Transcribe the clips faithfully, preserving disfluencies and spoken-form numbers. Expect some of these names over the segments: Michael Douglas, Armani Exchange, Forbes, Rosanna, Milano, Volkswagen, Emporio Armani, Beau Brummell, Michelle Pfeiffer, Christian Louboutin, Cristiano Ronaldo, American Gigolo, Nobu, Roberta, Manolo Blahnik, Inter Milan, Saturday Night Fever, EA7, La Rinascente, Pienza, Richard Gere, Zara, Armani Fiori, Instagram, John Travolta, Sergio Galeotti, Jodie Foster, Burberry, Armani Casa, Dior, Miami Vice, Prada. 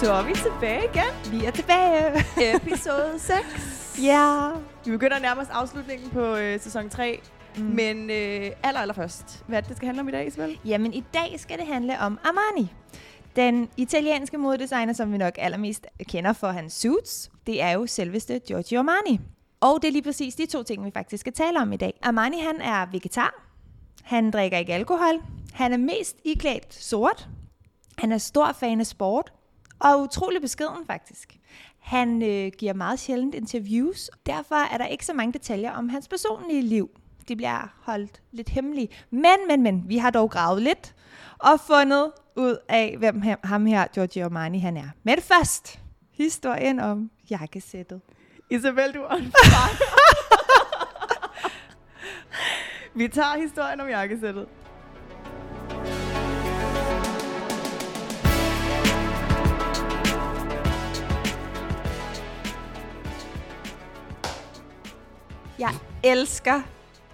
Så er vi tilbage igen. Vi er tilbage. Episode seks. Ja. Yeah. Vi begynder nærmest afslutningen på øh, sæson tre. Mm. Men øh, aller, aller først. Hvad det skal handle om i dag, Isabel? Jamen i dag skal det handle om Armani. Den italienske modedesigner, som vi nok allermest kender for hans suits, det er jo selveste Giorgio Armani. Og det er lige præcis de to ting, vi faktisk skal tale om i dag. Armani, han er vegetar. Han drikker ikke alkohol. Han er mest iklædt sort. Han er stor fan af sport. Og utrolig beskeden faktisk. Han øh, giver meget sjældent interviews. Derfor er der ikke så mange detaljer om hans personlige liv. De bliver holdt lidt hemmelige. Men, men, men, vi har dog gravet lidt og fundet ud af, hvem ham, ham her, Giorgio Armani, han er. Men først, historien om jakkesættet. Isabel, du er on fire. Vi tager historien om jakkesættet. Jeg elsker,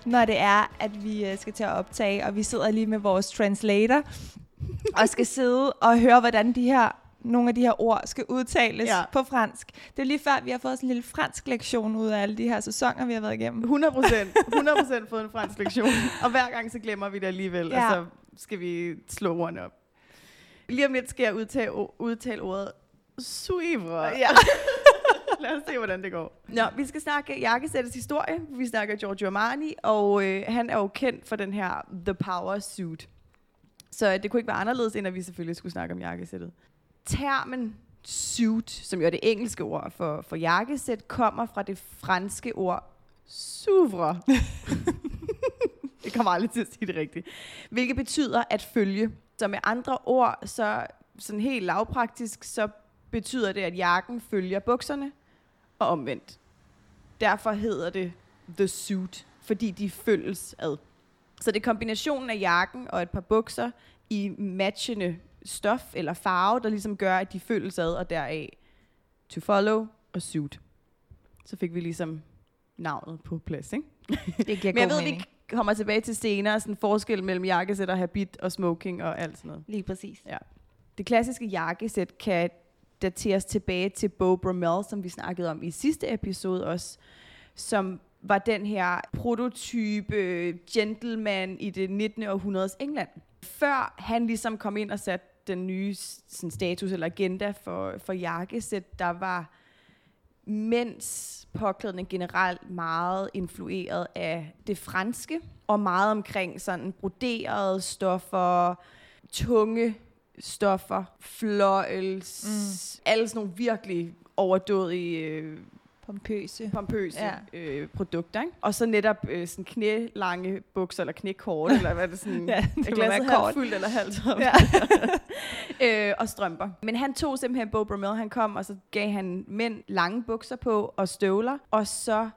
når det er, at vi skal til at optage, og vi sidder lige med vores translator, og skal sidde og høre, hvordan de her, nogle af de her ord skal udtales ja. på fransk. Det er lige før, vi har fået sådan en lille fransk lektion ud af alle de her sæsoner, vi har været igennem. hundrede procent fået en fransk lektion, og hver gang så glemmer vi det alligevel, ja. og så skal vi slå ordene op. Lige om lidt skal jeg udtale, udtale ordet suivre. Ja. Lad os se, hvordan det går. Nå, vi skal snakke jakkesættets historie. Vi snakker Giorgio Armani, og øh, han er jo kendt for den her The Power Suit. Så det kunne ikke være anderledes, end at vi selvfølgelig skulle snakke om jakkesættet. Termen suit, som jo er det engelske ord for, for jakkesæt, kommer fra det franske ord souvre. Det kommer aldrig til at sige det rigtigt. Hvilket betyder at følge. Så med andre ord, så sådan helt lavpraktisk, så betyder det, at jakken følger bukserne. Og omvendt. Derfor hedder det The Suit, fordi de følges ad. Så det er kombinationen af jakken og et par bukser i matchende stof eller farve, der ligesom gør, at de følges ad, og deraf to follow og suit. Så fik vi ligesom navnet på plads, ikke? Det giver Men jeg god ved, mening. Vi kommer tilbage til senere, sådan forskel mellem jakkesæt og habit og smoking og alt sådan noget. Lige præcis. Ja. Det klassiske jakkesæt kan dateres tilbage til Beau Brummell, som vi snakkede om i sidste episode også, som var den her prototype gentleman i det nittende århundredes England. Før han ligesom kom ind og satte den nye sådan status eller agenda for, for jakkesæt, der var mænds påklædning generelt meget influeret af det franske, og meget omkring sådan broderede stoffer, tunge stoffer, fløjels, mm. alle sådan nogle virkelig overdådige, øh, pompøse, pompøse ja. øh, produkter, ikke? Og så netop øh, sådan knælange bukser, eller knækorte, eller hvad det sådan, ja, det er glasset halvfyldt eller halvtomt. Ja. øh, og strømper. Men han tog simpelthen Beau Brummell, han kom, og så gav han mænd lange bukser på, og støvler, og så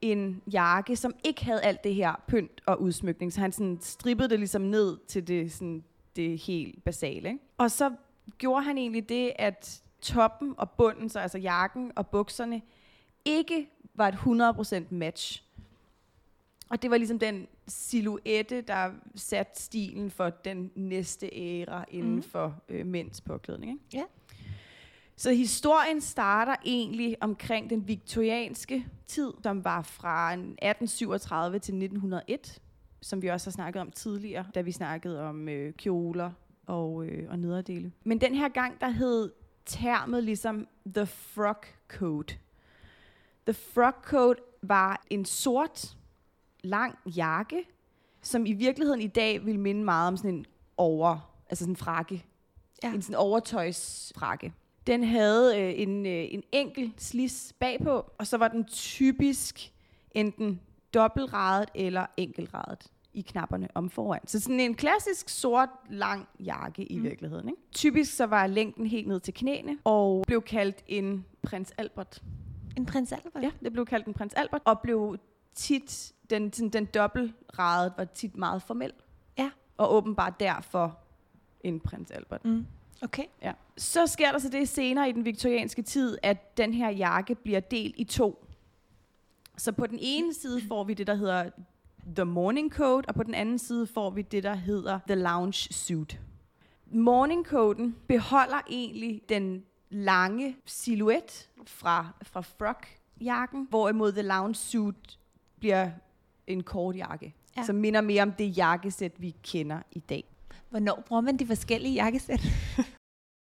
en jakke, som ikke havde alt det her pynt og udsmykning, så han sådan strippede det ligesom ned til det sådan, det helt basale, ikke? Og så gjorde han egentlig det, at toppen og bunden, så altså jakken og bukserne, ikke var et hundrede procent match. Og det var ligesom den silhuette, der satte stilen for den næste æra inden mm. for øh, mænds påklædning, ikke? Ja. Så historien starter egentlig omkring den viktorianske tid, som var fra atten syvogtredive til nitten hundrede og en. Som vi også har snakket om tidligere, da vi snakkede om øh, kjoler og, øh, og nederdele. Men den her gang, der hed termet ligesom The Frock Coat. The Frock Coat var en sort, lang jakke, som i virkeligheden i dag ville minde meget om sådan en over, altså sådan en frakke. Ja. En sådan overtøjsfrakke. Den havde øh, en, øh, en enkel slids bagpå, og så var den typisk enten dobbeltradet eller enkeltradet i knapperne om foran. Så sådan en klassisk sort, lang jakke i mm. virkeligheden, ikke? Typisk så var længden helt ned til knæene, og blev kaldt en prins Albert. En prins Albert? Ja, det blev kaldt en prins Albert, og blev tit, den, sådan, den dobbeltradet var tit meget formel. Ja. Og åbenbart derfor en prins Albert. Mm. Okay. Ja. Så sker der så det senere i den viktorianske tid, at den her jakke bliver delt i to. Så på den ene side får vi det, der hedder The Morning Coat, og på den anden side får vi det, der hedder The Lounge Suit. Morning Coaten beholder egentlig den lange silhuet fra, fra frog-jakken, hvorimod The Lounge Suit bliver en kort jakke, ja. Som minder mere om det jakkesæt, vi kender i dag. Hvornår bruger man de forskellige jakkesæt?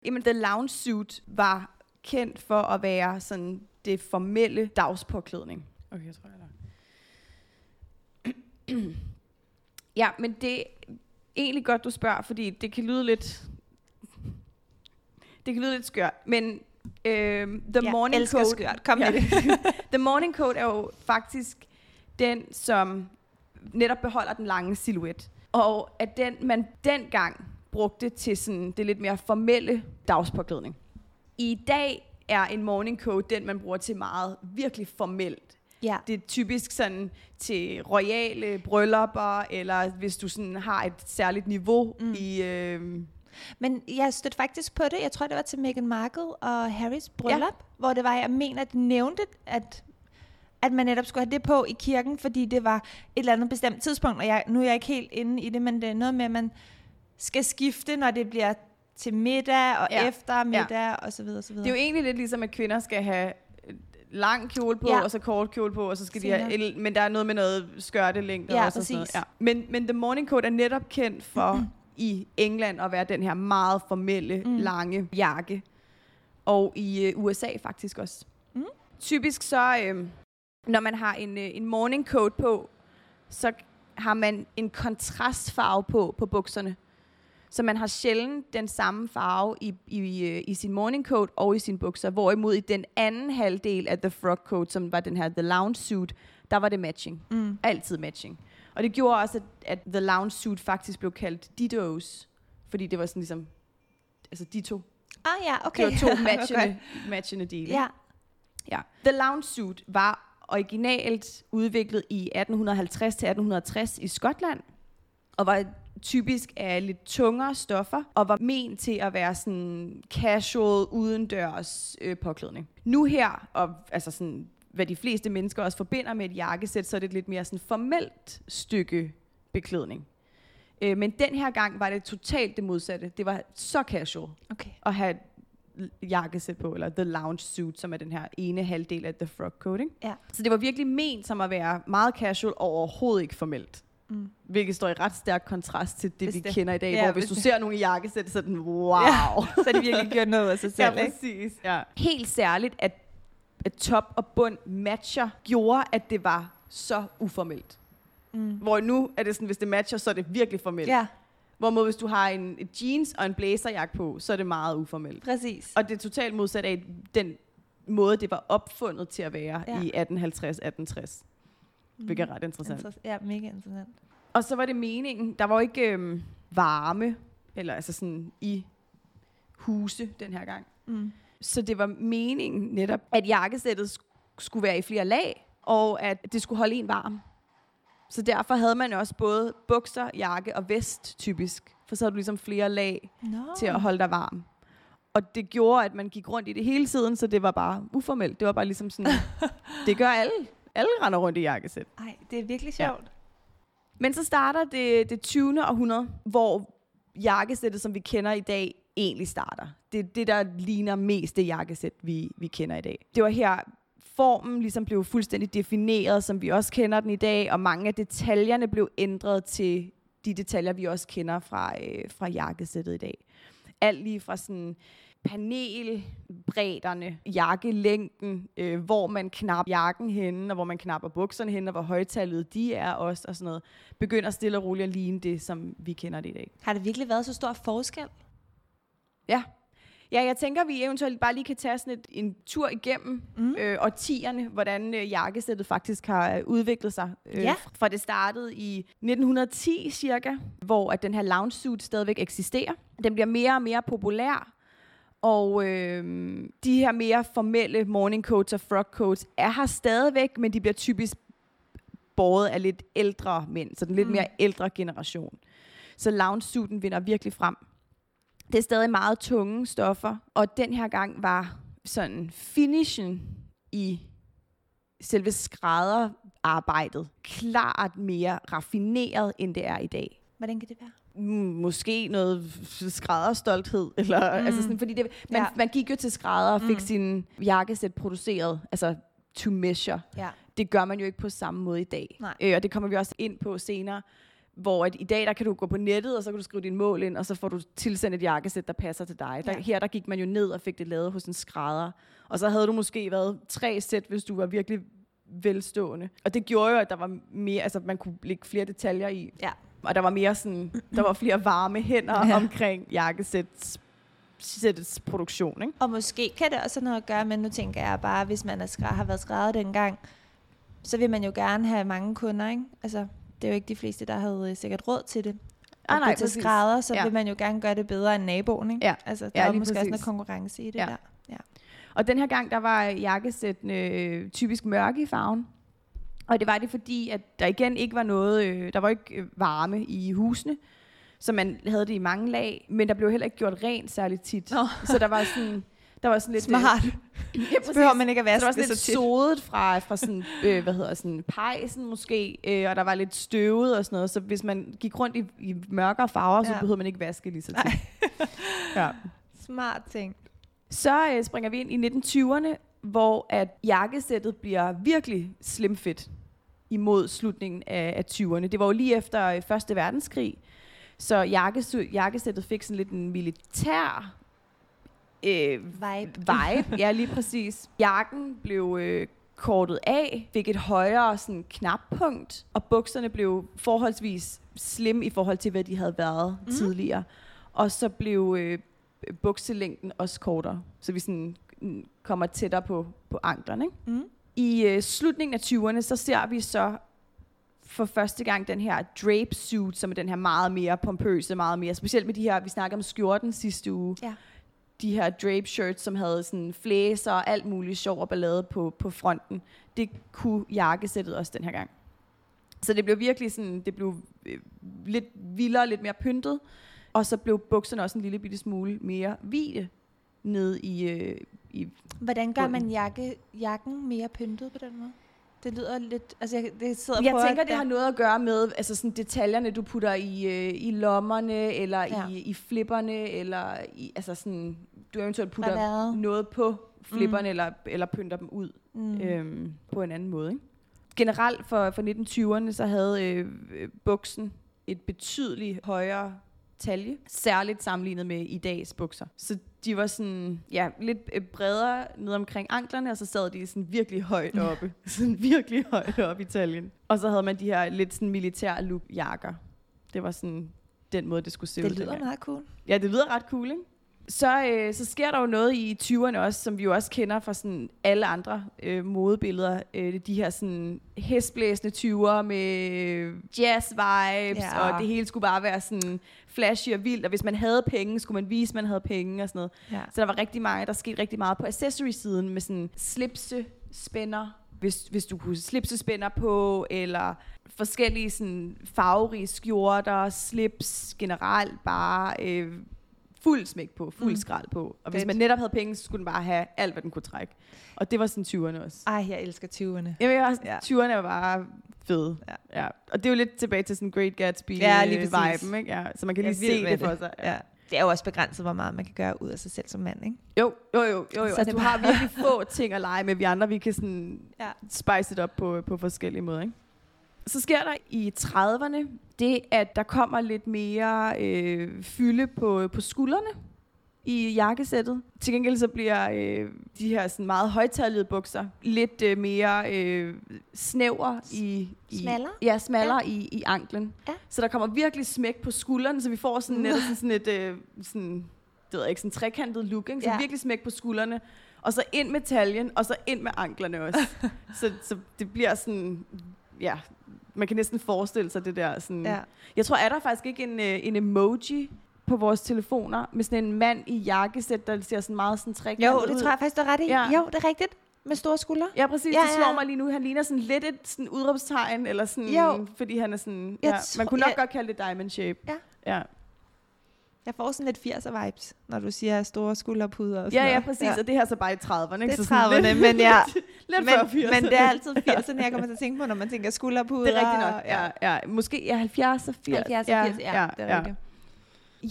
Jamen, The Lounge Suit var kendt for at være sådan det formelle dagspåklædning. Okay, jeg tror, jeg er ja, men det er egentlig godt, du spørger, fordi det kan lyde lidt... Det kan lyde lidt skørt, men øh, The ja, Morning Coat... skørt. Kom ja. The Morning Coat er jo faktisk den, som netop beholder den lange silhuet. Og at den, man dengang brugte til sådan det lidt mere formelle dagspåklædning. I dag er en morning coat den, man bruger til meget virkelig formelt. Ja. Det er typisk sådan til royale bryllupper, eller hvis du sådan har et særligt niveau mm. i... Øh, Men jeg stødte faktisk på det. Jeg tror, det var til Meghan Markle og Harrys bryllup, ja. Hvor det var, jeg mener, at de nævnte, at, at man netop skulle have det på i kirken, fordi det var et eller andet bestemt tidspunkt, og jeg, nu er jeg ikke helt inde i det, men det er noget med, at man skal skifte, når det bliver til middag og ja. Efter middag ja. Og så videre, og så videre. Det er jo egentlig lidt ligesom, at kvinder skal have lang kjole på, ja. Og så kort kjole på, og så skal Sine. de have... Men der er noget med noget skørtelængde ja, og sådan noget. Ja. Men, men The Morning Coat er netop kendt for... Mm-hmm. i England at være den her meget formelle, mm. lange jakke. Og i øh, U S A faktisk også. Mm. Typisk så, øh, når man har en, øh, en morning coat på, så har man en kontrastfarve på, på bukserne. Så man har sjældent den samme farve i, i, øh, i sin morning coat og i sine bukser. Hvorimod i den anden halvdel af The Frog Coat, som var den her The Lounge Suit, der var det matching. Mm. Altid matching. Og det gjorde også, at, at The Lounge Suit faktisk blev kaldt Dittos, fordi det var sådan ligesom, altså Ditto. Ah ja, okay. Det var to matchende, okay. matchende dele. Ja. ja. The Lounge Suit var originalt udviklet i atten halvtreds til atten tres i Skotland, og var typisk af lidt tungere stoffer, og var ment til at være sådan casual, udendørs øh, påklædning. Nu her, og altså sådan... hvad de fleste mennesker også forbinder med et jakkesæt, så er det et lidt mere sådan formelt stykke beklædning. Øh, men den her gang var det totalt det modsatte. Det var så casual okay. at have jakkesæt på, eller The Lounge Suit, som er den her ene halvdel af The Frog Coat. Ja. Så det var virkelig ment som at være meget casual og overhovedet ikke formelt. Mm. Hvilket står i ret stærk kontrast til det, hvis vi det. kender i dag, ja, hvor hvis, hvis du ser nogle jakkesæt, så er den wow. Ja. Så de virkelig gjort noget af sig selv. Ja, præcis. Ja. Helt særligt, at at top og bund matcher, gjorde, at det var så uformelt. Mm. Hvor nu er det sådan, hvis det matcher, så er det virkelig formelt. Ja. Hvorimod hvis du har en et jeans og en blazerjakke på, så er det meget uformelt. Præcis. Og det er totalt modsat af den måde, det var opfundet til at være ja. I atten halvtreds til atten tres. Mm. Hvilket er ret interessant. Inter- ja, mega interessant. Og så var det meningen, der var jo ikke øhm, varme, eller altså sådan i huse den her gang. Mm. Så det var meningen netop, at jakkesættet skulle være i flere lag, og at det skulle holde en varm. Så derfor havde man også både bukser, jakke og vest typisk, for så havde du ligesom flere lag no. til at holde dig varm. Og det gjorde, at man gik rundt i det hele tiden, så det var bare uformelt. Det var bare ligesom sådan, det gør alle. Alle render rundt i jakkesæt. Ej, det er virkelig sjovt. Ja. Men så starter det, det tyvende århundrede, hvor jakkesættet, som vi kender i dag, egentlig starter. Det er det, der ligner mest det jakkesæt, vi, vi kender i dag. Det var her, formen ligesom blev fuldstændig defineret, som vi også kender den i dag, og mange af detaljerne blev ændret til de detaljer, vi også kender fra, øh, fra jakkesættet i dag. Alt lige fra sådan panelbrederne, jakkelængden, øh, hvor man knapper jakken henne, og hvor man knapper bukserne henne, og hvor højtallet de er også, og sådan noget, begynder stille og roligt at ligne det, som vi kender det i dag. Har det virkelig været så stor forskel? Ja. ja, jeg tænker, vi eventuelt bare lige kan tage sådan et, en tur igennem mm. øh, årtierne, hvordan øh, jakkesættet faktisk har udviklet sig. Øh, ja. Fra det startede i nitten ti cirka, hvor at den her lounge suit stadigvæk eksisterer. Den bliver mere og mere populær, og øh, de her mere formelle morning coats og frog coats er her stadigvæk, men de bliver typisk båret af lidt ældre mænd, så den lidt mm. mere ældre generation. Så lounge suiten vinder virkelig frem. Det er stadig meget tunge stoffer, og den her gang var sådan finishen i selve skrædderarbejdet klart mere raffineret, end det er i dag. Hvordan kan det være? Måske noget skrædderstolthed. Eller, mm. altså sådan, fordi det, man, ja. man gik jo til skrædder og fik mm. sin jakkesæt produceret, altså to measure. Ja. Det gør man jo ikke på samme måde i dag. Øh, og det kommer vi også ind på senere, hvor at i dag der kan du gå på nettet, og så kan du skrive dine mål ind, og så får du tilsendt et jakkesæt, der passer til dig. Der, ja. Her der gik man jo ned og fik det lavet hos en skrædder. Og så havde du måske været tre sæt, hvis du var virkelig velstående. Og det gjorde jo, at der var mere, altså, man kunne lægge flere detaljer i. Ja. Og der var mere sådan, der var flere varme hænder ja. omkring jakkesæts sættets produktion, ikke? Og måske kan det også have noget at gøre, men nu tænker jeg bare, hvis man er skræ- har været skrædder dengang, så vil man jo gerne have mange kunder, ikke? Altså, det er jo ikke de fleste, der havde sikkert råd til det. Og ah, nej, til skrædder, så ja. vil man jo gerne gøre det bedre end naboen, ikke? Ja. Altså, der ja, er måske præcis. også noget konkurrence i det ja. der. Ja. Og den her gang, der var jakkesættene øh, typisk mørke i farven. Og det var det, fordi at der igen ikke var noget, øh, der var ikke øh, varme i husene, så man havde det i mange lag, men der blev heller ikke gjort rent særligt tit. Oh. Så der var sådan, der var sådan lidt smart. Øh, ja, så behøver man ikke at vaske så det så tit. Der var sådan lidt sodet fra fra sådan øh, hvad hedder sådan pejsen måske, øh, og der var lidt støvet og sådan noget. Så hvis man gik rundt i, i mørkere farver, ja. så behøvede man ikke vaske lige så tit. ja. Smart ting. Så øh, springer vi ind i nitten tyverne, hvor at jakkesættet bliver virkelig slim fit imod slutningen af, af tyverne. Det var jo lige efter første verdenskrig, så jakkes- jakkesættet fik sådan lidt en militær øh, vibe. vibe. Ja, lige præcis. Jakken blev øh, kortet af, fik et højere sådan, knappunkt, og bukserne blev forholdsvis slim i forhold til, hvad de havde været mm. tidligere. Og så blev øh, bukselængden også kortere, så vi sådan kommer tættere på, på anklerne. Mm. I øh, slutningen af tyverne, så ser vi så for første gang den her drape suit, som er den her meget mere pompøse, meget mere, specielt med de her, vi snakkede om skjorten sidste uge, ja. de her drape shirts, som havde sådan flæser og alt muligt sjov og ballade på, på fronten. Det kunne jakkesættet også den her gang. Så det blev virkelig sådan, det blev øh, lidt vildere, lidt mere pyntet, og så blev bukserne også en lille bitte smule mere hvide ned i øh, I Hvordan gør man jakke, jakken mere pyntet på den måde? Det lyder lidt... Altså, jeg det sidder jeg på, tænker, det der... har noget at gøre med altså sådan detaljerne, du putter i, øh, i lommerne, eller ja. i, i flipperne, eller i, altså sådan, du eventuelt putter Ballade. noget på flipperne, mm. eller, eller pynter dem ud mm. øhm, på en anden måde. Ikke? Generelt for, for nitten tyverne, så havde øh, buksen et betydeligt højere talje, særligt sammenlignet med i dags bukser. Så de var sådan, ja, lidt bredere ned omkring anklerne, og så sad de sådan virkelig højt oppe. Sådan virkelig højt oppe i taljen. Og så havde man de her lidt sådan militære loop-jakker. Det var sådan den måde, det skulle se ud. Det lyder meget cool. Ja, det lyder ret cool, ikke? Så, øh, så sker der jo noget i tyverne også, som vi jo også kender fra sådan alle andre øh, modebilleder. Øh, de her sådan hæsblæsende tyvere med jazz-vibes, ja. og det hele skulle bare være sådan flashy og vildt. Og hvis man havde penge, skulle man vise, man havde penge og sådan noget. Ja. Så der var rigtig meget, der skete rigtig meget på accessory-siden med sådan slipsespænder, hvis, hvis du kunne slipsespænder på, eller forskellige sådan farverige skjorter, slips generelt bare... Øh, Fuld smæk på, fuld mm. skrald på. Og hvis Fedt. man netop havde penge, så skulle den bare have alt, hvad den kunne trække. Og det var sådan tyverne også. Ej, jeg elsker tyverne. Jamen, jeg var sådan, ja. tyverne var bare fede. Ja. Ja. Og det er jo lidt tilbage til sådan Great Gatsby-viben, ja, ikke? Ja. Så man kan jeg lige se det for det. sig. Ja. Ja. Det er jo også begrænset, hvor meget man kan gøre ud af sig selv som mand, ikke? Jo, jo, jo. jo, jo. Altså, du har virkelig få ting at lege med. Vi andre, vi kan sådan ja. spice det op på, på forskellige måder, ikke? Så sker der i trediverne det, at der kommer lidt mere øh, fylde på, på skuldrene i jakkesættet. Til gengæld så bliver øh, de her sådan meget højtallede bukser lidt øh, mere øh, snæver i, i smaller, ja, smaller ja. i, i anklen. Ja. Så der kommer virkelig smæk på skuldrene, så vi får sådan net, sådan, sådan et øh, sådan, det ved jeg ikke, sådan trekantet look, ikke? Så ja. virkelig smæk på skuldrene. Og så ind med taljen, og så ind med anklerne også. så, så det bliver sådan... Ja, man kan næsten forestille sig det der sådan. Ja. Jeg tror, er der faktisk ikke en, en emoji på vores telefoner med sådan en mand i jakkesæt, der ser sådan meget sådan træk. Jo, det ud. tror jeg faktisk, du er ret i. Ja. Jo, det er rigtigt. Med store skuldre. Ja, præcis. Ja, ja. Det slår mig lige nu. Han ligner sådan lidt et sådan udråbstegn, eller sådan, jo. fordi han er sådan, ja, tror, man kunne nok jeg... godt kalde det diamond shape. Ja. ja. Jeg får sådan lidt firser-vibes, når du siger store skulderpuder og sådan. Ja, ja, præcis. Ja. Og det her så bare i trediverne, ikke? Det er trediverne, men ja. Lidt før firserne. Men det er altid firserne, jeg kommer til at tænke på, når man tænker skulderpuder. Det er rigtigt nok. Ja, ja. Måske ja, halvfjerds og firs. halvfjerds og firs, ja, ja, ja, det er ja. rigtigt.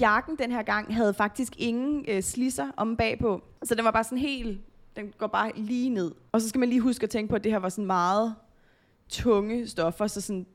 Jakken den her gang havde faktisk ingen øh, slisser om bagpå. Så den var bare sådan helt, den går bare lige ned. Og så skal man lige huske at tænke på, at det her var sådan meget tunge stoffer, så sådan,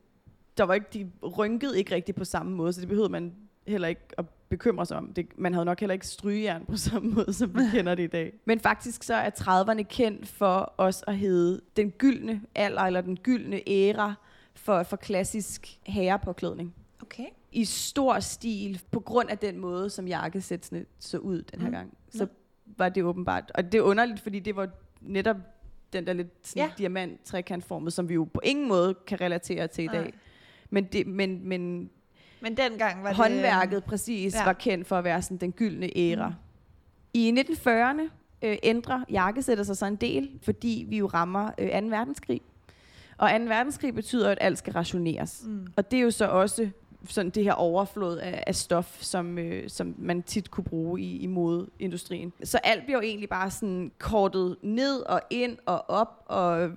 der var ikke, de rynkede ikke rigtigt på samme måde, så det behøvede man heller ikke at bekymre sig om. Det, man havde nok heller ikke strygejern på samme måde, som vi kender det i dag. Men faktisk så er trediverne kendt for os at hedde den gyldne alder, eller den gyldne æra for, for klassisk herrepåklædning. Okay. I stor stil, på grund af den måde, som jakkesættene så ud den her mm. gang. Så mm. var det åbenbart. Og det er underligt, fordi det var netop den der lidt ja. diamant-trekantformet, som vi jo på ingen måde kan relatere til i dag. Nej. Men det, men, men Men dengang var håndværket det, præcis ja. var kendt for at være sådan den gyldne æra. Mm. I nitten fyrrerne øh, ændrer jakkesættet sig så en del, fordi vi jo rammer øh, anden verdenskrig. Og anden verdenskrig betyder, at alt skal rationeres. Mm. Og det er jo så også sådan det her overflod af, af stof, som, øh, som man tit kunne bruge i, i modeindustrien. Så alt bliver jo egentlig bare sådan kortet ned og ind og op, og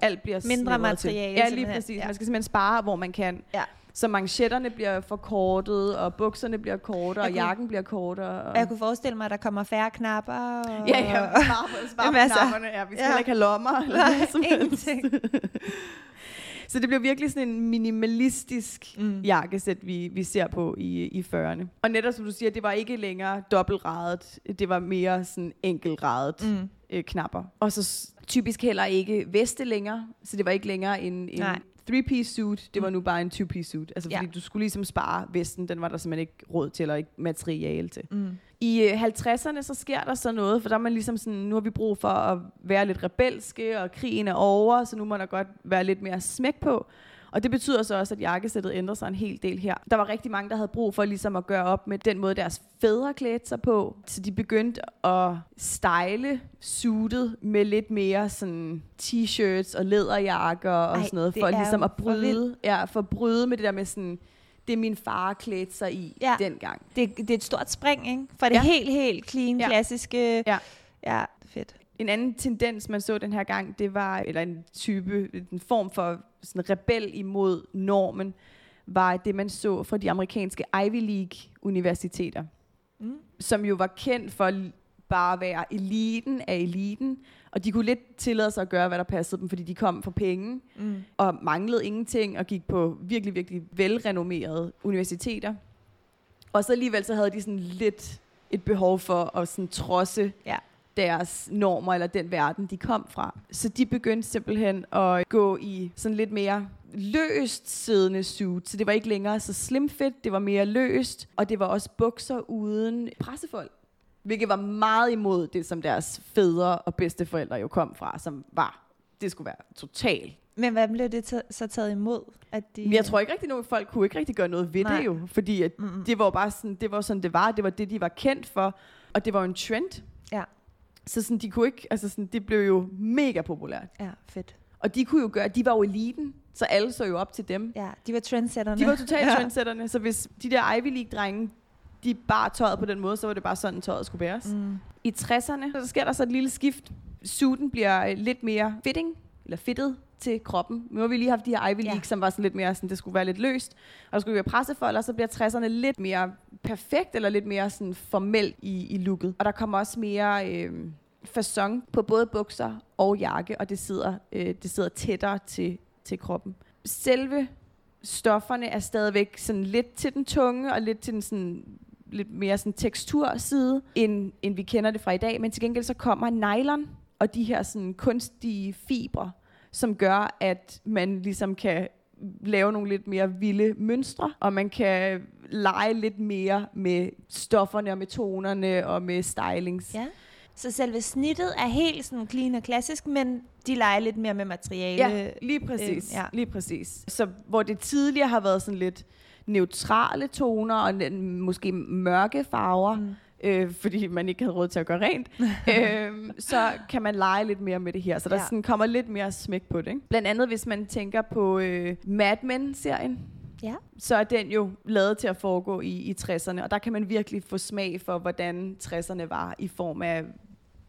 alt bliver mindre materiale. Ja, lige præcis. Ja. Man skal simpelthen spare, hvor man kan. Ja. Så manchetterne bliver forkortet, og bukserne bliver kortere, og jakken bliver kortere. Og jeg kunne forestille mig, at der kommer færre knapper. Og ja, ja, spare, spare på knapperne. Ja, vi skal ja. ikke have lommer. Eller nej, ingenting. Så det blev virkelig sådan en minimalistisk mm. jakkesæt, vi, vi ser på i, i fyrrerne. Og netop som du siger, det var ikke længere dobbeltradet. Det var mere sådan enkeltradet mm. øh, knapper. Og så typisk heller ikke veste længere. Så det var ikke længere en... en three-piece suit, det var nu bare en two-piece suit. Altså fordi ja. du skulle ligesom spare vesten, den var der simpelthen ikke råd til, eller ikke materiale til. Mm. I halvtredserne så sker der så noget, for der er man ligesom sådan, nu har vi brug for at være lidt rebelske, og krigen er over, så nu må der godt være lidt mere smæk på. Og det betyder så også, at jakkesættet ændrer sig en hel del her. Der var rigtig mange, der havde brug for ligesom at gøre op med den måde, deres fædre klædte sig på. Så de begyndte at style suitet med lidt mere sådan t-shirts og læderjakker og Ej, sådan noget. For ligesom at bryde, ja, for at bryde med det der med sådan, det min far klædte sig i ja. dengang. Det, det er et stort spring, ikke? For det ja. helt, helt clean, ja. klassiske... Ja, ja fedt. En anden tendens, man så den her gang, det var, eller en type, en form for sådan rebel imod normen, var det, man så fra de amerikanske Ivy League-universiteter, mm. som jo var kendt for bare at være eliten af eliten, og de kunne lidt tillade sig at gøre, hvad der passede dem, fordi de kom for penge, mm. og manglede ingenting, og gik på virkelig, virkelig velrenommerede universiteter. Og så alligevel så havde de sådan lidt et behov for at sådan trodse, ja. deres normer, eller den verden, de kom fra. Så de begyndte simpelthen at gå i sådan lidt mere løst siddende suit. Så det var ikke længere så slimfit, det var mere løst, og det var også bukser uden pressefold, hvilket var meget imod det, som deres fædre og bedsteforældre jo kom fra, som var, det skulle være totalt. Men hvad blev det t- så taget imod? At de... Jeg tror ikke rigtig, nogen folk kunne ikke rigtig gøre noget ved Nej. det jo, fordi at det var bare sådan, det var sådan det var, det var det, de var kendt for, og det var en trend. Ja. Så sådan, de kunne ikke, altså sådan, det blev jo mega populært. Ja, fedt. Og de kunne jo gøre, de var jo eliten, så alle så jo op til dem. Ja, de var trendsetterne. De var totalt ja. trendsetterne, så hvis de der Ivy League-drenge, de bar tøjet på den måde, så var det bare sådan, tøjet skulle bæres. Mm. I tresserne, så sker der så et lille skift. Suiten bliver lidt mere fitting, eller fittet til kroppen. Nu har vi lige haft de her Ivy League, ja. som var sådan lidt mere sådan, det skulle være lidt løst, og der skulle være pressefolder, så bliver tresserne lidt mere perfekt, eller lidt mere sådan formelt i, i looket. Og der kommer også mere øh, facon på både bukser og jakke, og det sidder, øh, det sidder tættere til, til kroppen. Selve stofferne er stadigvæk sådan lidt til den tunge, og lidt til den sådan, lidt mere sådan teksturside, end, end vi kender det fra i dag, men til gengæld så kommer nylon, og de her sådan kunstige fibre, som gør, at man ligesom kan lave nogle lidt mere vilde mønstre, og man kan lege lidt mere med stofferne og med tonerne og med stylings. Ja. Så selve snittet er helt sådan clean og klassisk, men de leger lidt mere med materiale. Ja, lige præcis. Øh, ja. Lige præcis. Så hvor det tidligere har været sådan lidt neutrale toner og måske mørke farver, mm. Øh, fordi man ikke havde råd til at gøre rent, øh, så kan man lege lidt mere med det her. Så der ja. sådan kommer lidt mere smæk på det. Ikke? Blandt andet, hvis man tænker på øh, Mad Men-serien, ja. Så er den jo lavet til at foregå i, i tresserne, og der kan man virkelig få smag for, hvordan tresserne var i form af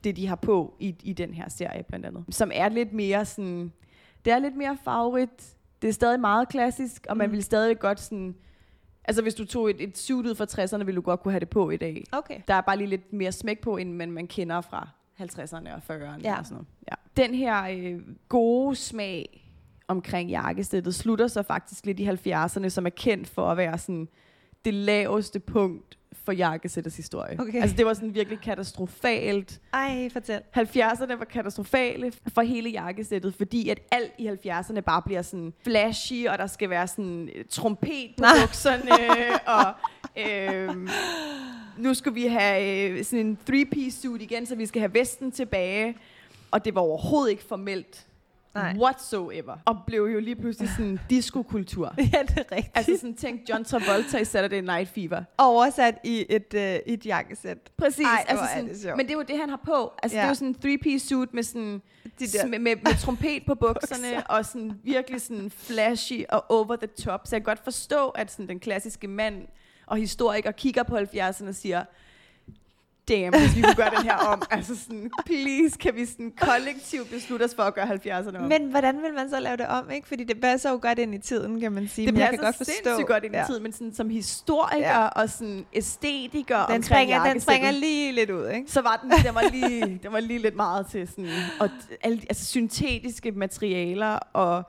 det, de har på i, i den her serie blandt andet. Som er lidt mere sådan, det er lidt mere farverigt, det er stadig meget klassisk, og man mm. vil stadig godt sådan, altså hvis du tog et, et suit ud fra tresserne, ville du godt kunne have det på i dag. Okay. Der er bare lige lidt mere smæk på, end man, man kender fra halvtredserne og fyrrerne ja. og sådan noget. Ja. Den her øh, gode smag omkring jakkesættet slutter så faktisk lidt i halvfjerdserne, som er kendt for at være sådan det laveste punkt for jakkesættets historie. Okay. Altså det var sådan virkelig katastrofalt. Ej, fortæl. halvfjerdserne var katastrofale for hele jakkesættet, fordi at alt i halvfjerdserne bare bliver sådan flashy, og der skal være sådan trompet på bukserne, og øh, nu skal vi have øh, sådan en three-piece suit igen, så vi skal have vesten tilbage. Og det var overhovedet ikke formelt. Nej. Whatsoever. Og blev jo lige pludselig sådan en disco-kultur. Ja, det er rigtigt. Altså sådan, tænk John Travolta i Saturday Night Fever. Oversat i et, øh, et jakkesæt. Præcis. Ej, altså sådan, det men det er jo det, han har på. Altså ja. Det er jo sådan en three-piece suit med sådan de med, med, med trompet på bukserne, bukser. Og sådan virkelig sådan flashy og over the top. Så jeg kan godt forstå, at sådan den klassiske mand og historiker kigger på halvfjerdserne og siger... Damn, hvis vi kunne gøre den her om. Altså sådan, please, kan vi sådan kollektivt beslutte os for at gøre halvfjerdserne om. Men hvordan vil man så lave det om, ikke? Fordi det passer jo godt ind i tiden, kan man sige. Det men passer jeg kan godt sindssygt godt ind i ja. tiden, men sådan, som historiker ja. og sådan æstetiker den springer, den springer lige lidt ud, ikke? Så var den, den var lige, den var lige lidt meget til sådan, og alle, altså syntetiske materialer og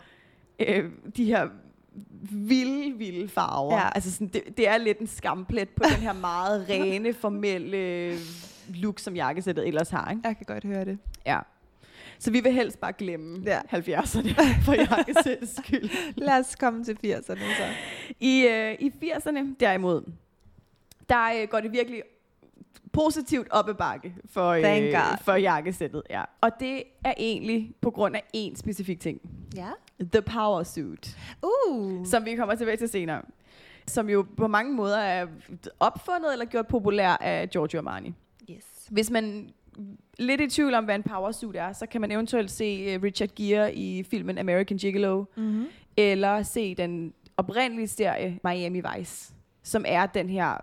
øh, de her vilde, vilde farver. Ja. Altså sådan, det, det er lidt en skamplet på den her meget rene, formelle look, som jakkesættet ellers har, ikke? Jeg kan godt høre det. Ja. Så vi vil helst bare glemme ja. halvfjerdserne for jakkesættets skyld. Lad os komme til firserne så. I, øh, i firserne derimod, der øh, går det virkelig positivt op ad bakke for, øh, for jakkesættet. Ja. Og det er egentlig på grund af én specifik ting. Ja. The Power Suit, uh. som vi kommer tilbage til senere, som jo på mange måder er opfundet eller gjort populær af Giorgio Armani. Yes. Hvis man lidt i tvivl om, hvad en power suit er, så kan man eventuelt se Richard Gere i filmen American Gigolo, mm-hmm. eller se den oprindelige serie Miami Vice, som er den her,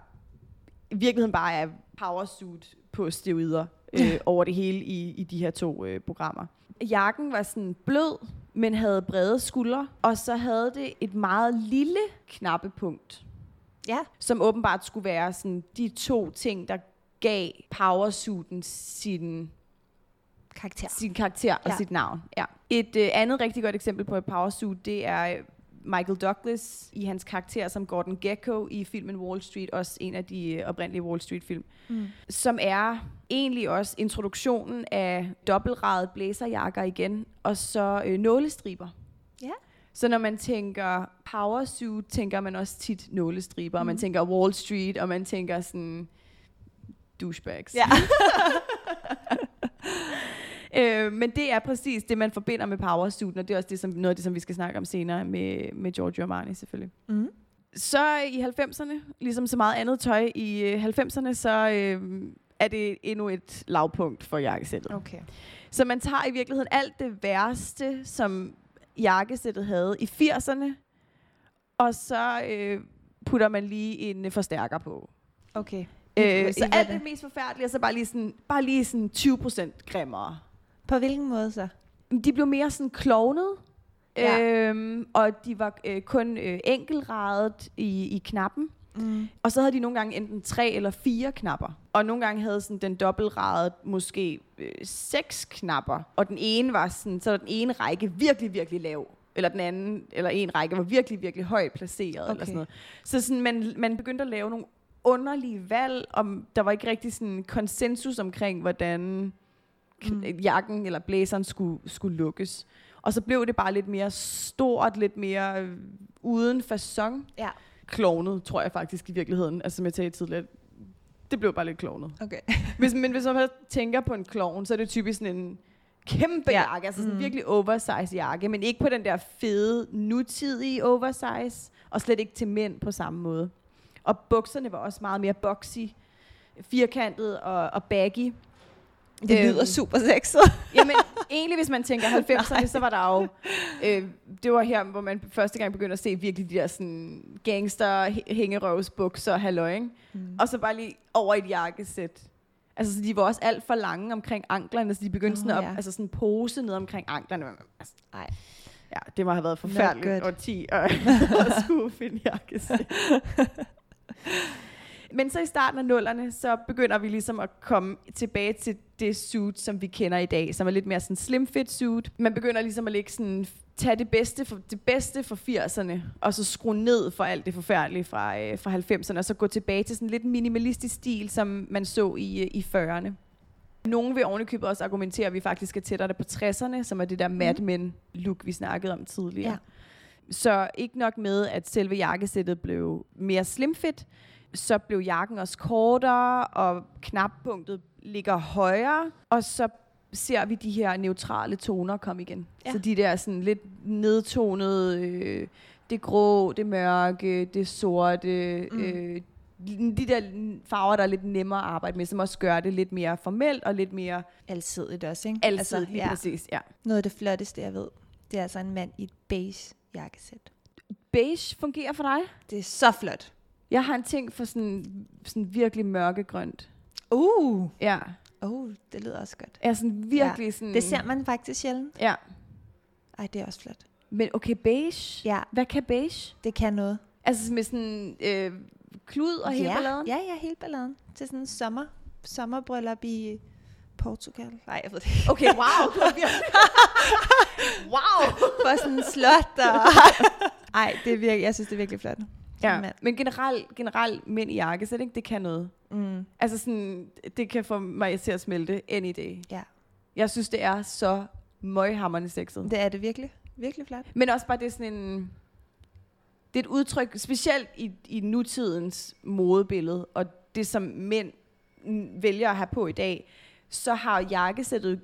i virkeligheden bare er power suit på steroider øh, over det hele i, i de her to øh, programmer. Jakken var sådan blød, men havde brede skuldre, og så havde det et meget lille knappepunkt, ja. som åbenbart skulle være sådan de to ting, der gav powersuiten sin karakter, sin karakter ja. og sit navn. Ja. Et øh, andet rigtig godt eksempel på et powersuit, det er Michael Douglas i hans karakter som Gordon Gekko i filmen Wall Street, også en af de oprindelige Wall Street-film, mm. som er egentlig også introduktionen af dobbeltradede blæserjakker igen, og så øh, nålestriber. Ja. Yeah. Så når man tænker power suit, tænker man også tit nålestriber, mm. og man tænker Wall Street, og man tænker sådan douchebags. Ja. Øh, men det er præcis det, man forbinder med powersuiten, og det er også det, som, noget af det, som vi skal snakke om senere med, med Giorgio Armani selvfølgelig. Mm. Så i halvfemserne, ligesom så meget andet tøj i øh, halvfemserne, så øh, er det endnu et lavpunkt for jakkesættet. Okay. Så man tager i virkeligheden alt det værste, som jakkesættet havde i firserne, og så øh, putter man lige en øh, forstærker på. Okay. Øh, så alt det mest forfærdelige, og så bare lige sådan, bare lige sådan tyve procent grimmere. På hvilken måde så? De blev mere sådan klovnet, ja. øhm, og de var øh, kun øh, enkeltradet i, i knappen. Mm. Og så havde de nogle gange enten tre eller fire knapper. Og nogle gange havde sådan den dobbeltradet måske øh, seks knapper. Og den ene var sådan, så var den ene række virkelig, virkelig lav. Eller den anden, eller en række var virkelig, virkelig højt placeret. Okay. Eller sådan noget. Så sådan, man, man begyndte at lave nogle underlige valg, om der var ikke rigtig sådan konsensus omkring, hvordan... Mm. jakken eller blæseren skulle, skulle lukkes. Og så blev det bare lidt mere stort, lidt mere øh, uden facon. Ja. Klovnet, tror jeg faktisk i virkeligheden. Altså som jeg sagde tidligere, det blev bare lidt klovnet. Okay. hvis, men hvis man tænker på en klovn, så er det typisk sådan en kæmpe ja. jakke, altså sådan mm. virkelig oversize jakke, men ikke på den der fede, nutidige oversize, og slet ikke til mænd på samme måde. Og bukserne var også meget mere boxy, firkantet og, og baggy. Det lyder øhm, super sexet. Jamen, egentlig hvis man tænker halvfemserne, så var der jo... Øh, det var her, hvor man første gang begyndte at se virkelig de der sådan, gangster, hængerøvsbukser, halløj, ikke? Mm. Og så bare lige over et jakkesæt. Altså, så de var også alt for lange omkring anklerne, så de begyndte oh, sådan at ja. altså, sådan pose ned omkring anklerne. Altså, ej. Ja, det må have været forfærdeligt og ti og skulle finde jakkesæt. Men så i starten af nullerne, så begynder vi ligesom at komme tilbage til det suit, som vi kender i dag, som er lidt mere sådan slim fit suit. Man begynder ligesom at lægge sådan, tage det bedste for, det bedste for firserne, og så skrue ned for alt det forfærdelige fra, øh, fra halvfemserne, og så gå tilbage til sådan lidt minimalistisk stil, som man så i, øh, i fyrrerne. Nogle vil ovenikøbet også argumentere, at vi faktisk er tættere på tresserne, som er det der Mad Men look, vi snakkede om tidligere. Ja. Så ikke nok med, at selve jakkesættet blev mere slim fit, så blev jakken også kortere, og knappunktet ligger højere, og så ser vi de her neutrale toner komme igen. Ja. Så de der sådan lidt nedtonede, øh, det grå, det mørke, det sorte, mm. øh, de der farver, der er lidt nemmere at arbejde med, som også gør det lidt mere formelt, og lidt mere... alsidigt også, ikke? Alsidigt, altså, ja. Præcis, ja. Noget af det flotteste, jeg ved, det er altså en mand i et beige jakkesæt. Beige fungerer for dig? Det er så flot. Jeg har en ting for sådan, sådan virkelig mørkegrønt. Uh! Ja. Uh, det lyder også godt. Ja, sådan virkelig ja. Sådan... Det ser man faktisk sjældent. Ja. Ej, det er også flot. Men okay, beige? Ja. Hvad kan beige? Det kan noget. Altså med sådan øh, klud og ja. Hele balladen? Ja, ja, hele balladen. Til sådan en sommer, sommerbryllup i Portugal. Nej, jeg ved det ikke. Okay, wow! Wow! For sådan en slot og... Ej, det er virkelig, jeg synes, det er virkelig flot. Ja, men generelt generel mænd i jakkesæt, det kan noget. Mm. Altså sådan, det kan få mig til at smelte any day. Ja. Jeg synes, det er så møghamrende sexet. Det er det virkelig. Virkelig flot. Men også bare, det er sådan en... Det er et udtryk, specielt i, i nutidens modebillede, og det som mænd vælger at have på i dag, så har jakkesættet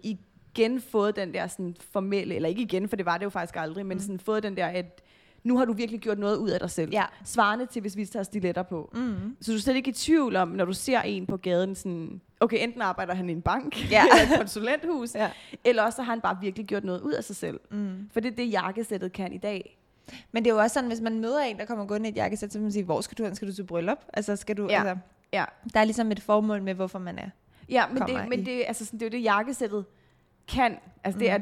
igen fået den der sådan formelle, eller ikke igen, for det var det jo faktisk aldrig, men mm. sådan fået den der, at nu har du virkelig gjort noget ud af dig selv. Ja. Svarende til, hvis vi tager stiletter på. Mm. Så du er slet ikke i tvivl om, når du ser en på gaden, sådan, okay, enten arbejder han i en bank, ja. Eller et konsulenthus, ja. Eller også har han bare virkelig gjort noget ud af sig selv. Mm. For det er det, jakkesættet kan i dag. Men det er jo også sådan, hvis man møder en, der kommer gående i et jakkesæt, så kan man sige, hvor skal du hen? Skal du til bryllup? Altså, skal du, ja. Altså, ja. Der er ligesom et formål med, hvorfor man er. Ja, men, det, men det, altså, sådan, det er jo det, jakkesættet kan. Altså, mm. det er...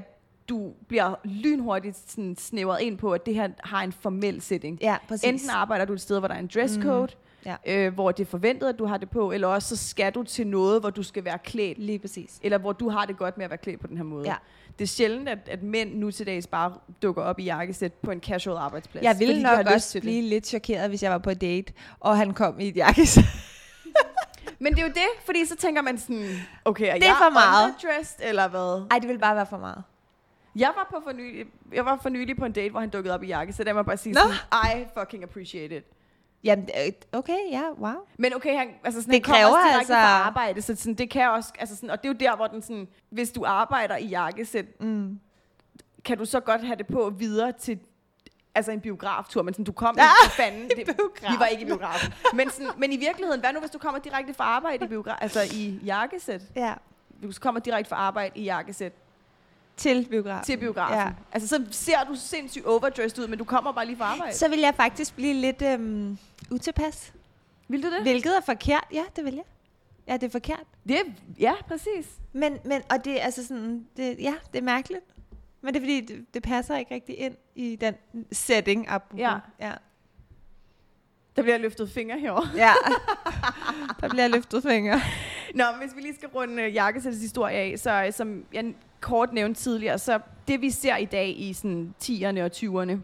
du bliver lynhurtigt sådan snævret ind på, at det her har en formel setting. Ja, præcis. Enten arbejder du et sted, hvor der er en dresscode, mm, ja. øh, hvor det er forventet, at du har det på, eller også så skal du til noget, hvor du skal være klædt. Lige præcis. Eller hvor du har det godt med at være klædt på den her måde. Ja. Det er sjældent, at, at mænd nu til dags bare dukker op i jakkesæt på en casual arbejdsplads. Jeg ville nok også blive lidt chokeret, hvis jeg var på et date, og han kom i et jakkesæt. Men det er jo det, fordi så tænker man sådan, okay, er det jeg for meget underdressed, eller hvad? Ej, det ville bare være for meget. Jeg var, på for nylig, jeg var for nylig på en date, hvor han dukkede op i jakke, så der må bare sige no. sådan, I fucking appreciate it. Jamen, okay, ja, yeah, wow. Men okay, han, altså sådan, det han kommer også altså... på arbejde, så sådan, det kan også, altså sådan, og det er jo der, hvor den sådan, hvis du arbejder i jakkesæt, mm. kan du så godt have det på videre til altså en biograftur, men sådan, du kom ah, ikke for fanden. Det, vi var ikke i biografen. men, sådan, men i virkeligheden, hvad nu, hvis du kommer direkte fra arbejde i, biograf, altså i jakkesæt? Ja. Du kommer direkte fra arbejde i jakkesæt. Til biografen. Til biografen. Ja. Altså, så ser du sindssygt overdressed ud, men du kommer bare lige fra arbejde. Så vil jeg faktisk blive lidt øhm, utilpas. Vil du det? Hvilket er forkert. Ja, det vil jeg. Ja, det er forkert. Det er, ja, præcis. Men, men, og det er altså sådan, det, ja, det er mærkeligt. Men det er fordi, det, det passer ikke rigtig ind i den setting. Ja. Ja. Der bliver løftet fingre herovre. Ja. Der bliver løftet fingre. Nå, hvis vi lige skal runde øh, jakkesættets historie af, så som jeg kort nævnte tidligere, så det vi ser i dag i sådan tierne og tyverne,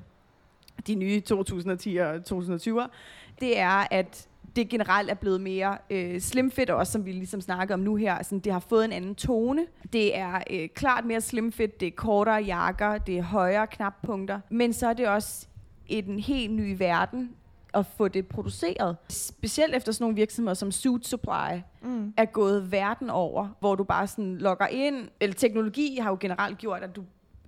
de nye to tusind og ti og to tusind og tyverne, det er, at det generelt er blevet mere øh, slimfit, og også som vi ligesom snakker om nu her, sådan, det har fået en anden tone. Det er øh, klart mere slimfit, det er kortere jakker, det er højere knappunkter, men så er det også en helt ny verden, at få det produceret. Specielt efter sådan nogle virksomheder som Suitsupply mm. er gået verden over, hvor du bare sådan logger ind, eller teknologi har jo generelt gjort, at du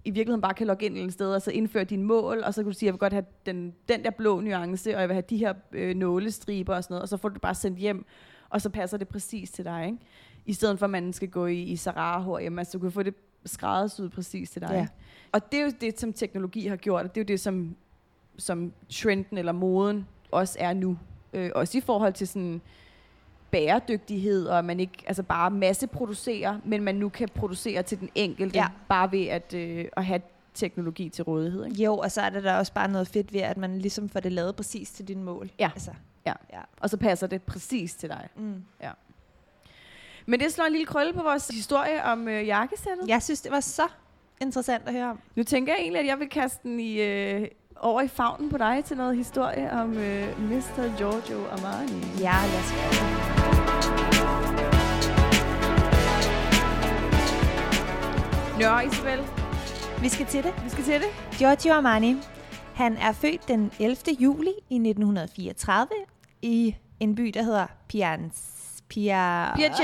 i virkeligheden bare kan logge ind et sted, og så indføre dine mål, og så kan du sige, jeg vil godt have den, den der blå nuance, og jeg vil have de her øh, nålestriber og sådan noget, og så får du bare sendt hjem, og så passer det præcis til dig, ikke? i stedet for at man skal gå i, i Zara og H og M. Altså du kan få det skræddersyet præcis til dig. Ja. Og det er jo det, som teknologi har gjort, og det er jo det, som, som trenden eller moden også er nu. Øh, også i forhold til sådan bæredygtighed, og man ikke altså bare masseproducerer, men man nu kan producere til den enkelte, ja. bare ved at, øh, at have teknologi til rådighed. Ikke? Jo, og så er det da også bare noget fedt ved, at man ligesom får det lavet præcis til dine mål. Ja, altså, ja. ja. Og så passer det præcis til dig. Mm. Ja. Men det slår en lille krølle på vores historie om øh, jakkesættet. Jeg synes, det var så interessant at høre om. Nu tænker jeg egentlig, at jeg vil kaste den i, øh, over i favnen på dig til noget historie om øh, mister Giorgio Armani. Ja, lad os gøre. Nå, Isabel. Vi skal til det. Vi skal til det. Giorgio Armani. Han er født den ellevte juli i nitten fireogtredive i en by, der hedder Pienza. Pia... Pienza.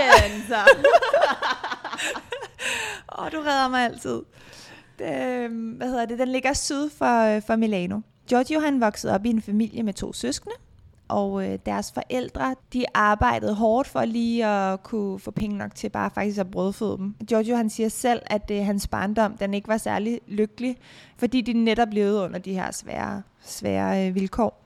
Åh, oh, du redder mig altid. Det, hvad hedder det? Den ligger syd for, for Milano. Giorgio, han voksede op i en familie med to søskende, og øh, deres forældre, de arbejdede hårdt for lige at kunne få penge nok til bare faktisk at brødføde dem. Giorgio, han siger selv, at øh, hans barndom, den ikke var særlig lykkelig, fordi de netop levede under de her svære, svære øh, vilkår.